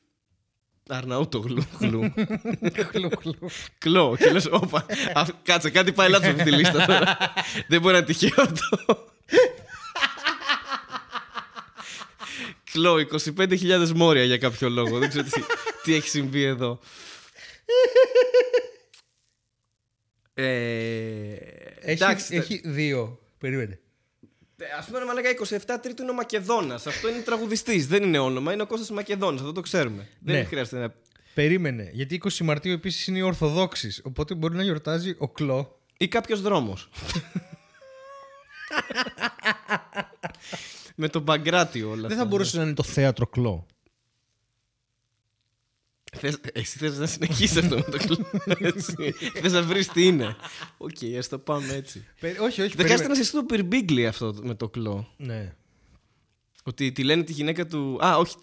Αρναούτογλου. Κλό. Και λες, όπα, κάτσε, κάτι πάει λάθος από τη λίστα τώρα. Δεν μπορεί να τυχαίο αυτό. Κλό, 25.000 μόρια για κάποιο λόγο. Δεν ξέρω τι έχει συμβεί εδώ. Έχει δύο. Περίμενε. Ας πούμε, μαλάκα 27 Τρίτου είναι ο Μακεδόνας. Αυτό είναι τραγουδιστής. Δεν είναι όνομα. Είναι ο Κώστας Μακεδόνας. Αυτό το ξέρουμε. Ναι. Δεν χρειάζεται να. Περίμενε. Γιατί 20 Μαρτίου επίσης είναι οι Ορθοδόξεις. Οπότε μπορεί να γιορτάζει ο Κλό. Ή κάποιος δρόμος. Με τον Παγκράτη όλα. Δεν θα μπορούσε να είναι το θέατρο Κλό. Εσύ θες να συνεχίσεις αυτό με το κλό. Θες να βρεις τι είναι. Οκ, ας το πάμε έτσι. Όχι. Δεν κάθεται να συζητήσει το πυρμπίγκλι αυτό με το κλό. Ναι. Ότι τη λένε τη γυναίκα του. Α, όχι.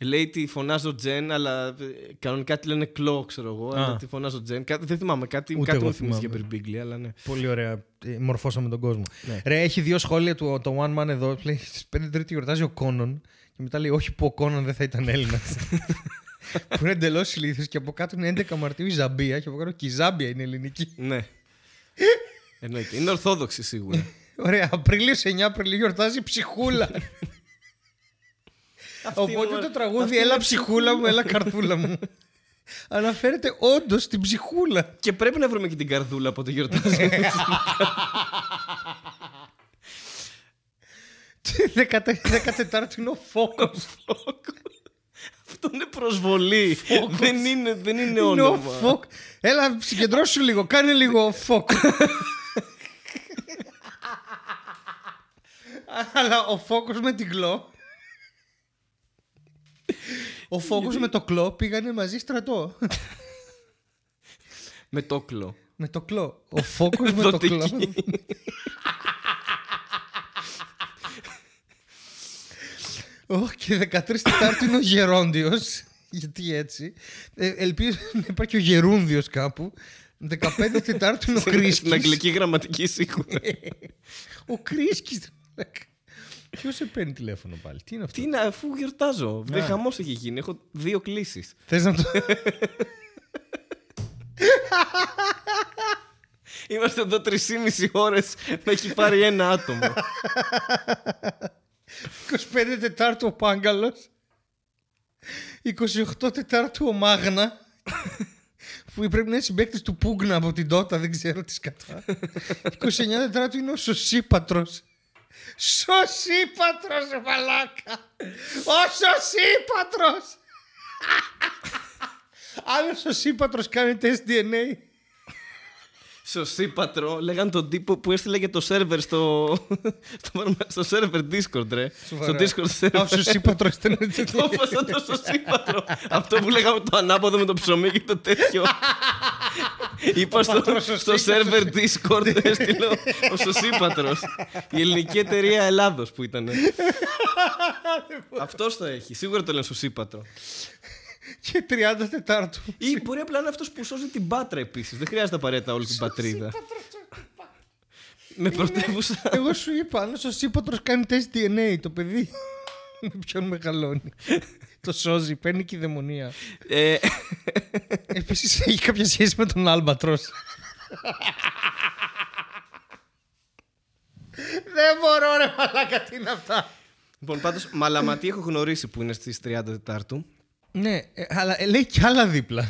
Λέει τη φωνάζω Τζεν, αλλά κανονικά τη λένε κλό, ξέρω εγώ. Αλλά τη φωνάζω Τζεν. Δεν θυμάμαι κάτι μου θυμίζει για πυρμπίγκλι, αλλά ναι. Πολύ ωραία. Μορφώσαμε τον κόσμο. Ρε, έχει δύο σχόλια του το One Man εδώ. Στις 5 Τρίτη γιορτάζει ο Κόνον. Και μετά λέει, όχι που ο Κόνον δεν θα ήταν Έλληνας. Που είναι εντελώς ηλίθιος. Και από κάτω είναι 11 Μαρτίου η Ζαμπία. Και από κάτω και η Ζάμπια είναι ελληνική. Ναι. Εννοείται. Είναι ορθόδοξη σίγουρα. Ωραία. Απρίλιος, 9 Απριλίου γιορτάζει Ψυχούλα. Οπότε το τραγούδι «Έλα ψυχούλα μου, έλα καρδούλα μου» αναφέρεται όντως στην ψυχούλα. Και πρέπει να βρούμε και την καρδούλα από το γιορτάζι. 14ο φόκο. Αυτό είναι προσβολή. Δεν είναι όνομα. Έλα, συγκεντρώσου λίγο. Κάνε λίγο φόκο. Αλλά ο φόκος με την κλό. Ο φόκος με το κλό πήγανε μαζί στρατό. Με το κλό. Με το κλό. Ο φόκος με το κλό. Και 13 Τετάρτου είναι ο Γερόντιος. Γιατί έτσι. Ελπίζω να υπάρχει ο Γερούντιος κάπου. 15 Τετάρτου είναι ο Κρίσκης. Στην αγγλική γραμματική σίγουρα. Ο Κρίσκης. Ποιος σε παίρνει τηλέφωνο πάλι? Τι είναι αυτό? Τι είναι, αφού γιορτάζω. Δεν χαμός έχει γίνει. Έχω 2 κλήσεις. Θες να το... Είμαστε εδώ 3,5 ώρες να έχει πάρει ένα άτομο. 25 Τετάρτου ο Πάγκαλος, 28 Τετάρτου ο Μάγνα, που πρέπει να είναι συμπαίκτης του Πούγκνα από την Τότα, δεν ξέρω τι σκατά. 29 Τετάρτου είναι ο Σωσίπατρος. Σωσίπατρος, μαλάκα! Ο Σωσίπατρος! Άλλο Σωσίπατρος κάνει τεστ DNA. Σωσίπατρο, λέγαν τον τύπο που έστειλε για το σερβερ στο σερβερ Discord, ρε. Στο Discord σερβερ. Σωσίπατρο ήταν. Όφασα το Σωσίπατρο. Αυτό που λέγαμε το ανάποδο με το ψωμί και το τέτοιο. Είπα στο σερβερ Discord, έστειλε ο Σωσίπατρος. Η ελληνική εταιρεία Ελλάδος που ήταν. Αυτός το έχει, σίγουρα το λένε Σωσίπατρο. Και 30 Τετάρτου. Ή μπορεί απλά να είναι αυτός που σώζει την Πάτρα επίσης. Δεν χρειάζεται απαραίτητα όλη την πατρίδα. Με πρωτεύουσα. Εγώ σου είπα, αν ο Σωσίπατρος κάνει τεστ DNA, το παιδί με ποιον μεγαλώνει. Το σώζει, παίρνει και η δαιμονία. Επίσης έχει κάποια σχέση με τον Άλμπατρος. Δεν μπορώ, ρε μαλάκα, τι είναι αυτά. Λοιπόν, πάντως Μαλαματή έχω γνωρίσει που είναι στις 30 Τετάρτου. Ναι, αλλά λέει κι άλλα δίπλα.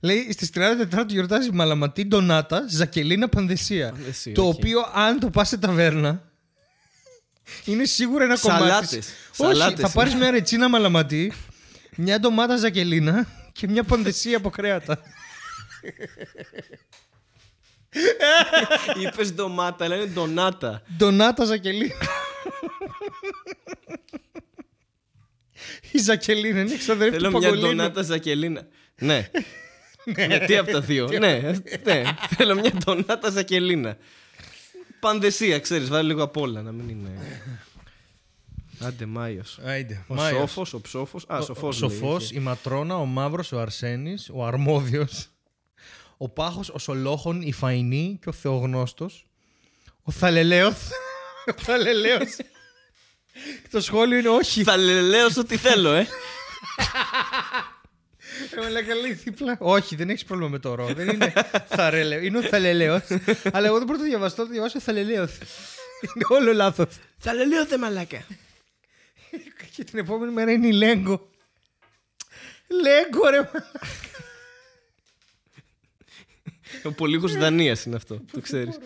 Λέει στις 34 του γιορτάζει Μαλαματή, Ντονάτα, Ζακελίνα, Πανδεσία. Το okay. οποίο αν το πας σε ταβέρνα είναι σίγουρα ένα σαλάτες. Κομμάτι. Σαλάτες. Όχι, θα πάρεις μια ρετσίνα Μαλαματή, μια ντομάτα Ζακελίνα και μια Πανδεσία από κρέατα. Είπες ντομάτα, αλλά είναι ντονάτα. Ντονάτα Ζακελίνα. Η Ζακελίνα είναι εξαδερφή του Παγκολίνου. Θέλω μια ντονάτα Ζακελίνα. Ναι. Τι από τα δύο? Ναι. Θέλω μια ντονάτα Ζακελίνα. Πανδεσία, ξέρεις, βάλει λίγο απ' όλα να μην είναι. Άντε Μάιος. Ο Σόφος, ο Ψόφος. Α, Σοφός, η Ματρόνα, ο Μαύρος, ο Αρσένης, ο Αρμόδιος, ο Πάχος, ο Σολόχων, η Φαϊνή και ο Θεογνώστος. Ο Θαλελέος. Ο Θαλελέος. Το σχόλιο είναι όχι. Θα λέω ό,τι θέλω, Εμένα καλή δίπλα. Όχι, δεν έχεις πρόβλημα με το ρο. Δεν είναι θα ρελέω. Είναι ο θαλελέος. Αλλά εγώ δεν μπορώ να το διαβαστώ. Θα διαβάσω θαλελέωθε. Είναι όλο λάθος. Θαλελέωθε, μαλάκα. Και την επόμενη μέρα είναι η Λέγκο. Λέγκο, ρε μαλάκα. Ο πολύγος Δανίας είναι αυτό. Το ξέρεις.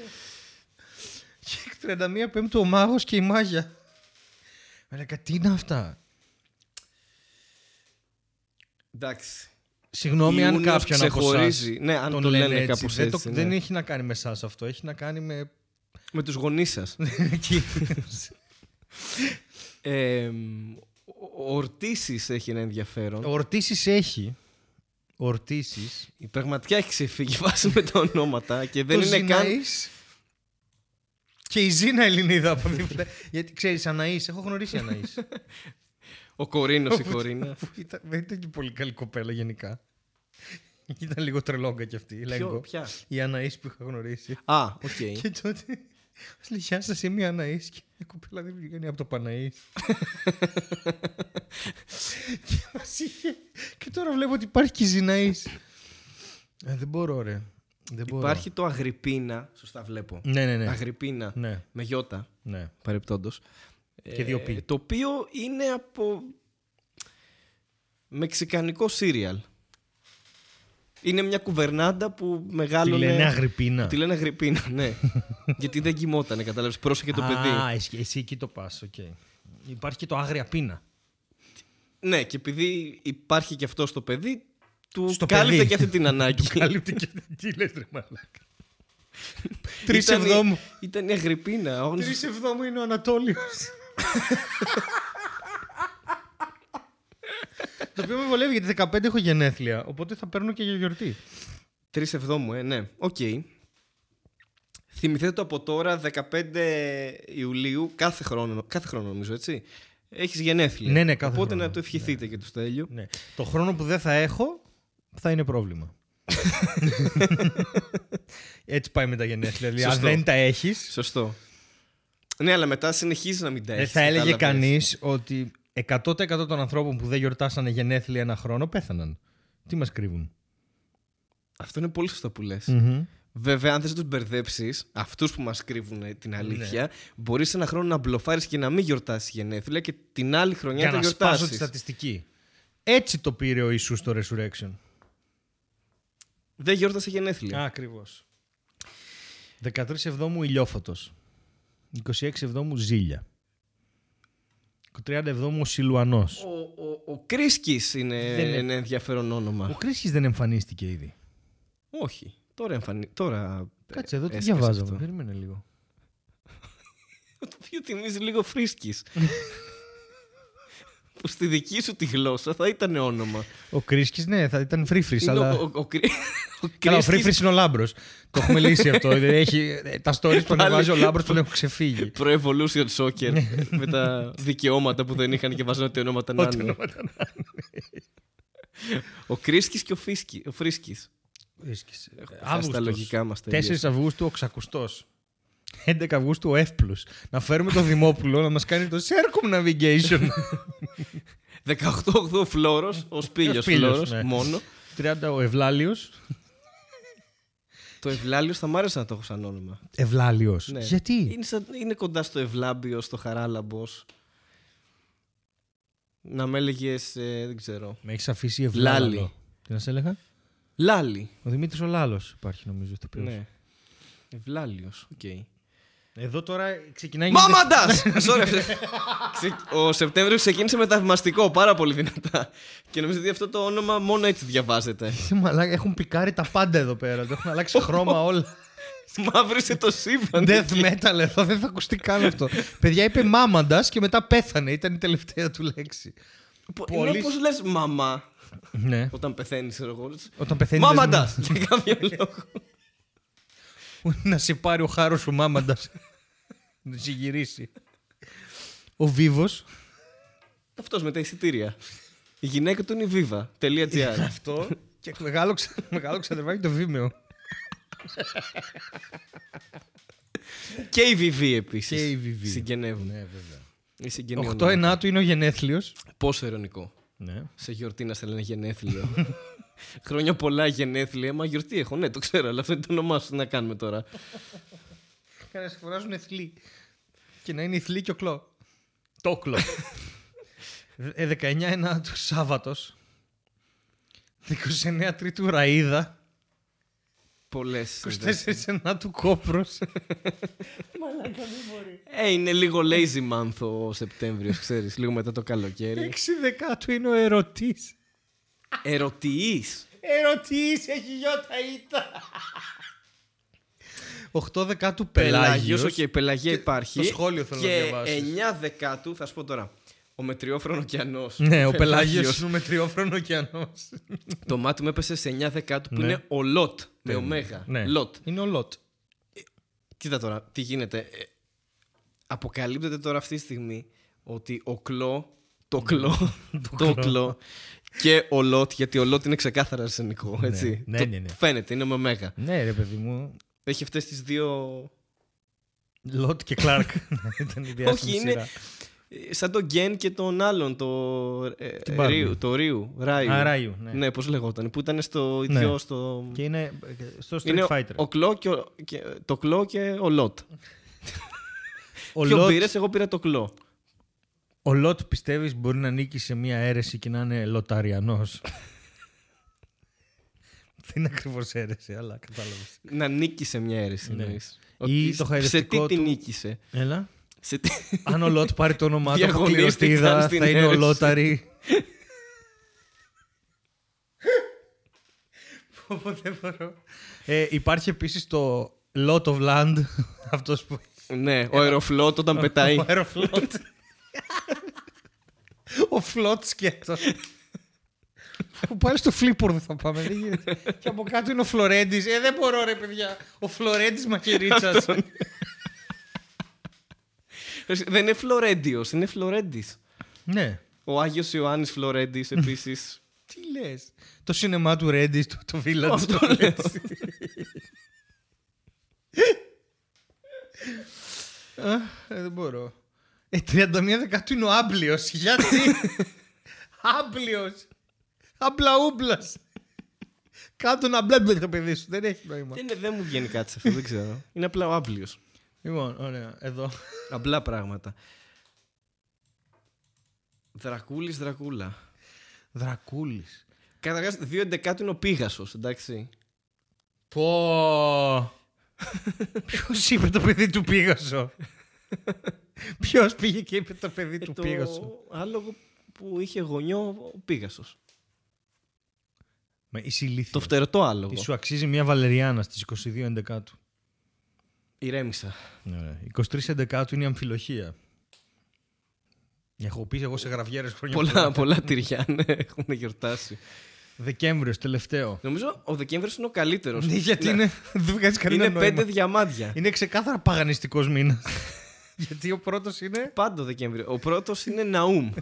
Και 31 Πέμπτου ο Μάγος και η Μάγια. Μαλάκα, τι είναι αυτά. Εντάξει. Συγγνώμη αν κάποιον ξεχωρίζει. Ναι, αν τον λένε έτσι, κάπως έτσι. Δεν έχει να κάνει με εσάς αυτό. Έχει να κάνει με... με τους γονείς σας. Ο Ορτίσης έχει ένα ενδιαφέρον. Ο Ορτίσης έχει. Ο Ορτίσης. Η πραγματιά έχει ξεφύγει βάσει με τα ονόματα. Και δεν είναι καν... Και η Ζήνα Ελληνίδα από δίπλα. Γιατί ξέρεις, Αναΐς, έχω γνωρίσει Αναΐς. Ο Κορίνος, η Κορίνα. Δεν ήταν και πολύ καλή κοπέλα γενικά. Ήταν λίγο τρελόγκα κι αυτή. Ποια? Η Αναΐς που είχα γνωρίσει. Α, οκ. Και τότε, ας λέει, γεια σας, είμαι η Αναΐς. Και η κοπέλα δεν βγαίνει από το Παναΐς. Και τώρα βλέπω ότι υπάρχει και η Ζηναΐς. Δεν μπορώ, ρε. Υπάρχει το Αγρυπίνα, σωστά βλέπω. Ναι. Αγρυπίνα, ναι. Με γιώτα, ναι. Παρεπτόντος. Και δύο πι. Το οποίο είναι από μεξικανικό σύριαλ. Είναι μια κουβερνάντα που μεγάλωνε. Τη λένε Αγρυπίνα. Τη λένε Αγρυπίνα, ναι. Γιατί δεν κοιμότανε, κατάλαβες. Πρόσεχε το παιδί. Α, εσύ εκεί το πας. Okay. Υπάρχει και το Άγρια Πίνα. Ναι, και επειδή υπάρχει και αυτό στο παιδί, του κάλυπτε και αυτή την ανάγκη. Του κάλυπτε και αυτή την λες, ρε μαλάκα. Τρεις εβδόμου. Ήταν η Αγρυπίνα. Τρεις εβδόμου είναι ο Ανατόλιος. Το οποίο με βολεύει γιατί 15 έχω γενέθλια, οπότε θα παίρνω και για γιορτή. 3 εβδόμου, ναι. Οκ. Okay. Θυμηθείτε από τώρα, 15 Ιουλίου, κάθε χρόνο νομίζω, έτσι. Έχεις γενέθλια. Ναι, κάθε οπότε χρόνο. Να το ευχηθείτε και του Στέλιου. Ναι. Το χρόνο που δεν θα έχω θα είναι πρόβλημα. Έτσι πάει με τα γενέθλια. Δηλαδή, αν δεν τα έχεις. Σωστό. Ναι, αλλά μετά συνεχίζεις να μην τα έχεις. Θα έλεγε κανείς ότι 100% των ανθρώπων που δεν γιορτάσανε γενέθλια ένα χρόνο πέθαναν. Τι μας κρύβουν. Αυτό είναι πολύ σωστό που λες. Mm-hmm. Βέβαια, αν θες να τους μπερδέψεις, αυτούς που μας κρύβουν την αλήθεια, μπορείς ένα χρόνο να μπλοφάρεις και να μην γιορτάσεις γενέθλια και την άλλη χρονιά να τα γιορτάσεις. Για να σπάσω τη στατιστική. Έτσι το πήρε ο Ιησούς στο Resurrection. Δεν γιόρτασε γενέθλια. Ακριβώς. 13 εβδόμου ηλιόφωτος. 26 εβδόμου ζήλια. 30 εβδόμου ο Σιλουανός. Ο Κρίσκης είναι ένα ενδιαφέρον όνομα. Ο Κρίσκης δεν εμφανίστηκε ήδη. Όχι. Τώρα εμφανίστηκε. Κάτσε εδώ, τι διαβάζω. Περίμενε λίγο. Το οποίο θυμίζει λίγο Φρίσκης. Που στη δική σου τη γλώσσα θα ήταν όνομα. Ο Κρίσκης, ναι, θα ήταν Φρίφρης. Αλλά... Καλά, ο Φρίφρης είναι ο Λάμπρος. Το έχουμε λύσει αυτό. Τα stories που ανεβάζει ο Λάμπρος τον έχουν ξεφύγει. Pro-Evolution Soccer. Με τα δικαιώματα που δεν είχαν και βάζανε ότι ονόματα να είναι. Ο Κρίσκης και ο Φρίσκης. Στα λογικά μας. 4 Αυγούστου ο Ξακουστός. 11 Αυγούστου ο Εύπλους. Να φέρουμε τον Δημόπουλο να μας κάνει το circumnavigation. 18 ο Φλώρος, ο Σπήλιος Φλώρος, ναι. Μόνο. 30 ο Ευλάλιος. Το Ευλάλιος θα μ' άρεσε να το έχω σαν όνομα. Ευλάλιος. Ναι. Γιατί? Είναι κοντά στο Ευλάμπιο, στο Χαράλαμπος. Να με έλεγες, δεν ξέρω. Με έχεις αφήσει Ευλάλιο. Τι να σε έλεγα? Λάλι. Ο Δημήτρης ο Λάλος υπάρχει νομίζω το πήρος. Ναι. Ευλάλιος, οκ. Okay. Εδώ τώρα ξεκινάει... Μάμαντας! Ο Σεπτέμβριος ξεκίνησε μεταυμαστικό πάρα πολύ δυνατά. Και νομίζω ότι αυτό το όνομα μόνο έτσι διαβάζεται. Έχουν πικάρει τα πάντα εδώ πέρα. Το έχουν αλλάξει χρώμα όλα. Μαύρισε το σύμπαν. Death metal εδώ, δεν θα ακουστεί καν αυτό. Παιδιά είπε Μάμαντας και μετά πέθανε. Ήταν η τελευταία του λέξη. Είναι όπως λες μαμά. Όταν πεθαίνεις εγώ. Μάμαντας! Για κάποιο λόγο. Να σε πάρει ο χάρος σου μάμαντας. Να σε γυρίσει. Ο Βίβος. Αυτός με τα εισιτήρια. Η γυναίκα του είναι η Viva.gr. Αυτό και μεγάλο ξαδερφάκι το Vimeo. Και η Vivi επίσης. Και η Vivi. Συγγενεύουν. 8/9 είναι ο γενέθλιος. Πόσο ειρωνικό. Ναι. Σε γιορτή να σε λένε γενέθλιο. Χρόνια πολλά γενέθλια. Μα γιορτή έχω, ναι, το ξέρω, αλλά αυτό είναι το όνομά σου. Να κάνουμε τώρα. Να σε φοράζουν εθλή. Και να είναι εθλή και ο κλό. Το κλό. 19/9 του Σάββατος. 29 Τρίτου Ραΐδα. Πολλές. 24/9 του Κόπρος. Μαλάκα, δεν μπορεί. Είναι λίγο lazy month ο Σεπτέμβριος, ξέρεις. Λίγο μετά το καλοκαίρι. 6/10 είναι ο Ερωτής. Ερωτής έχει γιώτα ήττα. 8/10 Πελάγιος. Οκ, Πελαγία υπάρχει. Το σχόλιο θέλω να διαβάσω. Και 9/10 θα σου πω τώρα. Ο μετριόφρονο ωκεανός. Ναι, ο Πελάγιος. Ο μετριόφρονο ωκεανός. Το μάτι μου έπεσε σε 9/10 που είναι ο Λότ. Με ωμέγα. Είναι ο Λότ. Κοίτα τώρα, τι γίνεται. Αποκαλύπτεται τώρα αυτή τη στιγμή ότι ο Κλό. Το κλό. Και ο Λότ, γιατί ο Λότ είναι ξεκάθαρα αρσενικό, έτσι. Ναι. Φαίνεται, είναι με ωμέγα. Ναι, ρε παιδί μου. Έχει αυτές τις δύο. Λότ και Κλάρκ. Ήταν η διάσημη σειρά. Όχι, είναι σαν τον Γκέν και τον άλλον, το Ρίου. Ράιου. Ναι, πώς λεγόταν. Που ήταν στο ίδιο. Και είναι στο Street Fighter. Το Κλό και ο Λότ. Ποιο πήρες, εγώ πήρα το Κλό. Ο Λότ πιστεύεις μπορεί να νίκει σε μία αίρεση και να είναι λοταριανός. Δεν είναι ακριβώς αίρεση, αλλά κατάλαβες. Να νίκησε μια αίρεση. Ναι. Ή το χαϊδευτικό του... νίκησε. Έλα. Αν ο Λότ πάρει το όνομά του από κληροτίδα, θα είναι ο Λόταρη. Δεν μπορώ. Υπάρχει επίσης το Lot of Land. Αυτός που... Ναι, ο αεροφλότ όταν πετάει. Ο αεροφλότ. Ο φλότ σκέτο. Που πάλι στο Flipboard θα πάμε. Και από κάτω είναι ο Φλωρέντης. Δεν μπορώ ρε παιδιά. Ο Φλωρέντης Μακερίτσας. Δεν είναι Φλωρέντιος, είναι Φλωρέντης. Ναι. Ο Άγιος Ιωάννης Φλωρέντης επίσης. Τι λες. Το σινεμά του Ρέντης, το Village. Το λέω. Δεν μπορώ. 31 Δεκάτου είναι ο Άμπλιος. Γιατί? Άμπλιος. Αμπλαούμπλας. Κάτω να μπλέμπλε το παιδί σου. Δεν έχει νόημα. Δεν μου βγαίνει κάτι σε αυτό, δεν ξέρω. Είναι απλά ο Άμπλιος. Λοιπόν, ωραία, εδώ. Απλά πράγματα. Δρακούλης, Δρακούλα. Δρακούλης. Καταρχάς, 2/11 είναι ο Πίγασος, εντάξει. Πω. Ποιος είπε το παιδί του Πίγασο? Ποιος πήγε και είπε το παιδί του Πίγασο? Άλογο που είχε γονιό ο Πίγασος. Με ηλίθεια. Το φτερωτό άλογο. Τι σου αξίζει μια Βαλεριάνα στις 22/11. Ηρέμησα. 23/11 είναι η αμφιλοχία. Έχω πει εγώ σε γραβιέρες χρόνια. Πολλά τυριά, ναι, έχουν γιορτάσει. Δεκέμβριος, τελευταίο. Νομίζω ο Δεκέμβριος είναι ο καλύτερος. Ναι, γιατί είναι. Δεν βγάζει κανένα νόημα. Είναι 5 διαμάντια. Είναι ξεκάθαρα παγανιστικός μήνας. Γιατί ο πρώτος είναι. Πάντο Δεκέμβριο. Ο πρώτος είναι Ναούμ.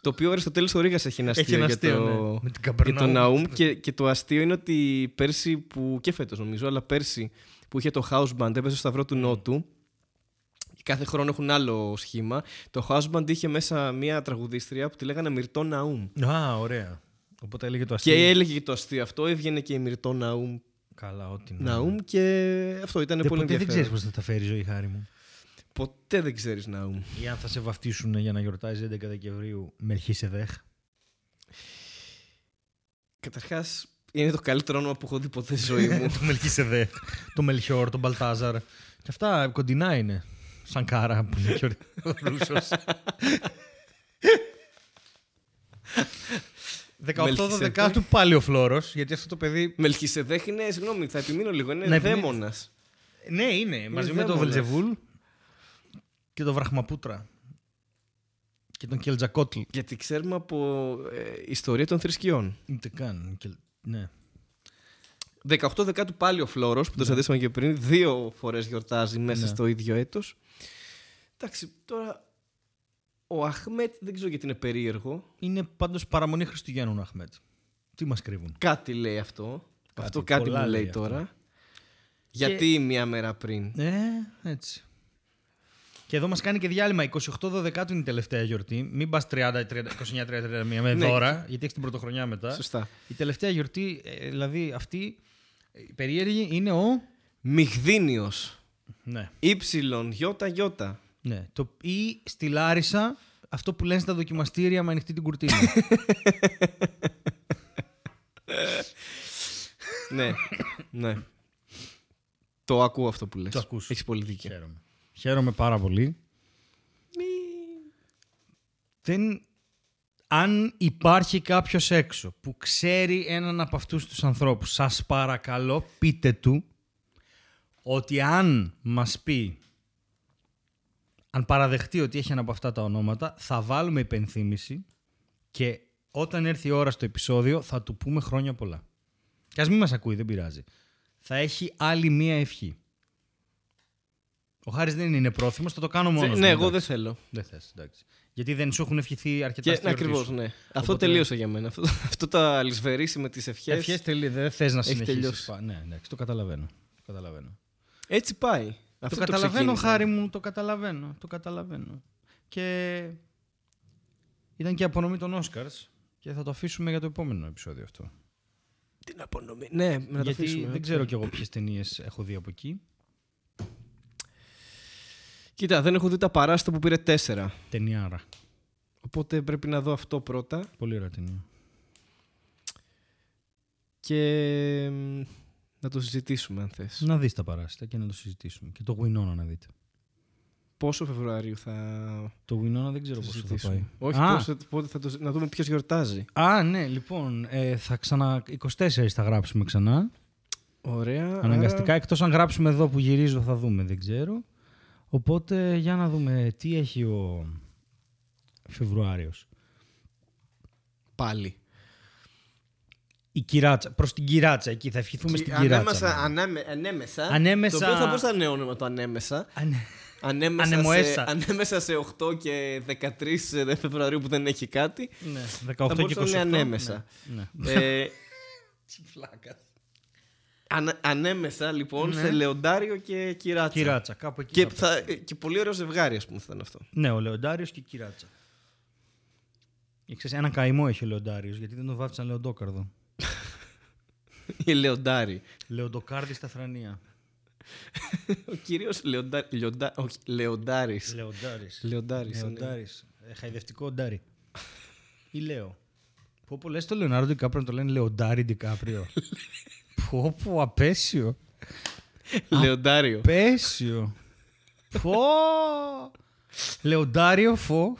Το οποίο ο Αριστοτέλης ο Ρήγας έχει ένα αστείο για το Ναούμ. Και το αστείο είναι ότι πέρσι που. Και φέτος νομίζω, αλλά πέρσι που είχε το House Band, έπαιζε στο Σταυρό του Νότου. Κάθε χρόνο έχουν άλλο σχήμα. Το Houseband είχε μέσα μία τραγουδίστρια που τη λέγανε Μυρτό Ναούμ. Α, ωραία. Οπότε έλεγε το αστείο. Και έλεγε το αστείο αυτό, έβγαινε και η Μυρτό Ναούμ. Καλά, ό,τι να. Ναούμ και αυτό ήταν πολύ ενδιαφέρον. Δεν ξέρεις πώς θα τα φέρει η ζωή, χάρη μου. Ποτέ δεν ξέρεις Ναούμ. Ή αν θα σε βαφτίσουν για να γιορτάζει 11 Δεκεμβρίου με Χίσεδεχ. Καταρχάς, είναι το καλύτερο όνομα που έχω δει ποτέ στη ζωή μου. Το Μελχίσεδεχ, το Μελχιόρ, τον Μπαλτάζαρ. Και αυτά κοντινά είναι. Σαν κάρα που είναι και ο Ρούσος. 18/12 πάλι ο Φλώρος, γιατί αυτό το παιδί... Μελχισεδέχ είναι, συγγνώμη, θα επιμείνω λίγο, είναι δαίμονας. Ναι, είναι, μαζί με τον Βελζεβούλ και τον Βραχμαπούτρα και τον Κελτζακότλ. Γιατί ξέρουμε από ιστορία των θρησκειών. Ούτε καν, ναι. 18/12 πάλι ο Φλώρος, που το συναντήσαμε και πριν, 2 φορές γιορτάζει μέσα στο ίδιο έτος. Εντάξει, τώρα ο Αχμέτ δεν ξέρω γιατί είναι περίεργο. Είναι πάντως παραμονή Χριστουγέννων ο Αχμέτ. Τι μας κρύβουν. Κάτι λέει αυτό. Αυτό κάτι μου λέει τώρα. Αυτό. Γιατί και... μία μέρα πριν. Έτσι. Και εδώ μας κάνει και διάλειμμα. 28/12 είναι η τελευταία γιορτή. Μην πας 29-31 με δώρα, γιατί έχεις την πρωτοχρονιά μετά. Σωστά. Η τελευταία γιορτή, δηλαδή αυτή η περίεργη, είναι ο Μιγδίνιος. Ναι. Υψιλον, γιώτα, γιώτα. Ναι. Ή στη Λάρισα, αυτό που λένε στα δοκιμαστήρια με ανοιχτή την κουρτίνα. Ναι. Ναι. Το ακούω αυτό που λες. Το ακούς. Έχεις πολύ δίκιο. Χαίρομαι πάρα πολύ. Δεν... Αν υπάρχει κάποιος έξω που ξέρει έναν από αυτούς τους ανθρώπους, σας παρακαλώ πείτε του ότι αν μας πει, αν παραδεχτεί ότι έχει ένα από αυτά τα ονόματα, θα βάλουμε υπενθύμηση και όταν έρθει η ώρα στο επεισόδιο θα του πούμε χρόνια πολλά. Και ας μην μας ακούει, δεν πειράζει. Θα έχει άλλη μία ευχή. Ο Χάρης δεν είναι πρόθυμος, θα το κάνω μόνος. Ναι, εγώ δεν θέλω. Δεν θες, εντάξει. Γιατί δεν σου έχουν ευχηθεί αρκετά στιγμή. Ακριβώς, ναι. Οπότε... Αυτό τελείωσε για μένα. Αυτό τα λησβερίσει με τις ευχές. Ευχές δεν θες να συνεχίσεις. Ναι, εντάξει, το καταλαβαίνω. Έτσι πάει. Αυτό το καταλαβαίνω, το Χάρη μου, το καταλαβαίνω. Και ήταν και απονομή των Όσκαρς και θα το αφήσουμε για το επόμενο επεισόδιο αυτό. Την απονομή. Ναι, να το αφήσουμε. Γιατί δεν ξέρω κι εγώ ποιες ταινίες έχω δει από εκεί. Κοίτα, δεν έχω δει τα Παράσιτα που πήρε 4. Ταινιάρα. Οπότε πρέπει να δω αυτό πρώτα. Πολύ ωραία ταινία. και να το συζητήσουμε αν θες. Να δεις τα παράσιτα και να το συζητήσουμε. Και το Γουινόνα να δείτε. Πόσο Φεβρουάριου θα. Το Γουινόνα δεν ξέρω πόσο θα πάει. Όχι, πότε θα το. Να δούμε ποιος γιορτάζει. Α, ναι, λοιπόν. Θα ξανα. 24 θα γράψουμε ξανά. Ωραία. Αναγκαστικά. Εκτός αν γράψουμε εδώ που γυρίζω, θα δούμε. Δεν ξέρω. Οπότε για να δούμε τι έχει ο Φεβρουάριος. Πάλι. Η Κυράτσα, προς την Κυράτσα, εκεί θα ευχηθούμε στην Κυράτσα. Ανέμεσα. Το οποίο θα μπορούσα να είναι όνομα το ανέμεσα. Ανέμεσα σε 8 και 13 Φεβρουαρίου που δεν έχει κάτι. Ναι, 18 θα και 28. Είναι ανέμεσα. Ναι. Τι φλάκα. Ανέμεσα λοιπόν σε Λεοντάριο και Κυράτσα. Κυράτσα, κάπου εκεί. Και πολύ ωραίο ζευγάρι, ας πούμε, θα είναι αυτό. Ναι, ο Λεοντάριος και η Κυράτσα. Ένα καημό έχει ο Λεοντάριος, γιατί δεν τον βάφτισαν λεοντόκαρδο. Η Λεοντάρη. Λεοντοκάρδη στα Θρανία. Ο κύριος Λεοντάρης. Λεοντάρης. Χαϊδευτικό Ντάρι. Ή Λέο. Πόπο, λες το Λεοντάριο Δικάπριο να το λένε Λεοντάρη Δικάπριο. Πόπο, απέσιο. Λεοντάριο. Απέσιο. Φω. Λεοντάριο φω.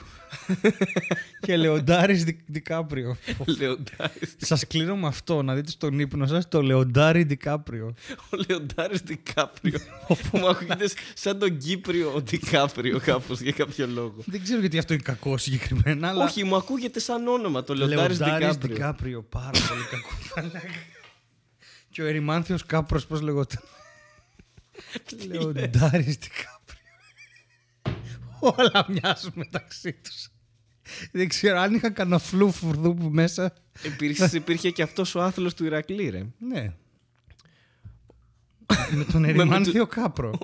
Και Λεοντάρης Δικάπριο. Σας κλείνω με αυτό. Να δείτε στον ύπνο σας το Λεοντάρη Δικάπριο. Ο Λεοντάρης Δικάπριο. Όπου μου ακούγεται σαν τον Κύπριο Δικάπριο κάπως για κάποιο λόγο. Δεν ξέρω γιατί αυτό είναι κακό συγκεκριμένα. Αλλά... Όχι, μου ακούγεται σαν όνομα το Λεοντάρης Δικάπριο. Δικάπριο, πάρα πολύ κακό. Και ο Ερημάνθιος Κάπρος, πώς λεγόταν. Λεοντάρης Δικάπριο. Όλα μοιάζουν μεταξύ τους. Δεν ξέρω, αν είχα κανένα φλού φουρδούπου μέσα. Επίσης υπήρχε και αυτός ο άθλος του Ηρακλή, ρε. Ναι. Με τον Ερημάνθιο Κάπρο.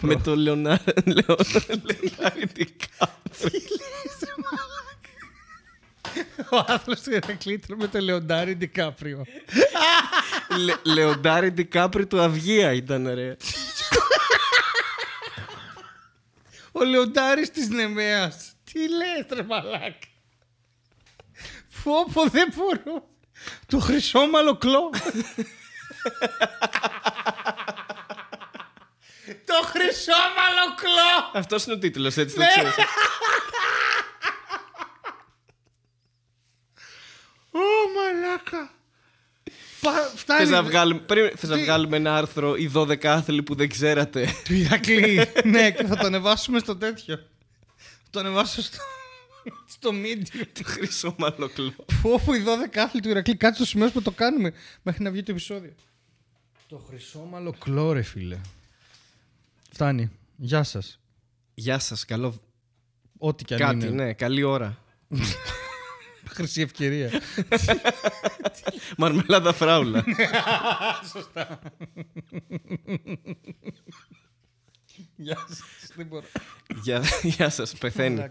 Με τον Λεοντάρη Δικάπριο. Ο άθλος του Ηρακλή ήταν με τον Λεοντάρη Δικάπριο. Λεοντάρη Δικάπριο του Αυγία ήταν, ρε. Ο Λεοντάρης της Νεμέας. Τι λες, ρε μαλάκα. Φόπο, δεν μπορώ. Το χρυσό μαλοκλό. Το χρυσό μαλοκλό. Αυτός είναι ο τίτλος, έτσι το ξέρεις. Ω, μαλάκα. Θες να βγάλουμε ένα άρθρο «Οι 12 άθλοι που δεν ξέρατε» του Ηρακλή. Ναι, και θα το ανεβάσουμε στο τέτοιο. Θα το ανεβάσω στο Medium. Το χρυσό μαλοκλό. Όπου οι 12 άθλοι του Ηρακλή, κάτσε στο σημείο που το κάνουμε μέχρι να βγει το επεισόδιο. Το χρυσό μαλοκλό, ρε φίλε. Φτάνει. Γεια σας. Γεια σας, καλό. Ό,τι κι αν είναι. Κάτι, ναι, καλή ώρα. Χρυσή ευκαιρία. Μαρμελάδα Φράουλα. Σωστά. Γεια σας. Δεν μπορώ. Γεια σας. Πεθαίνει.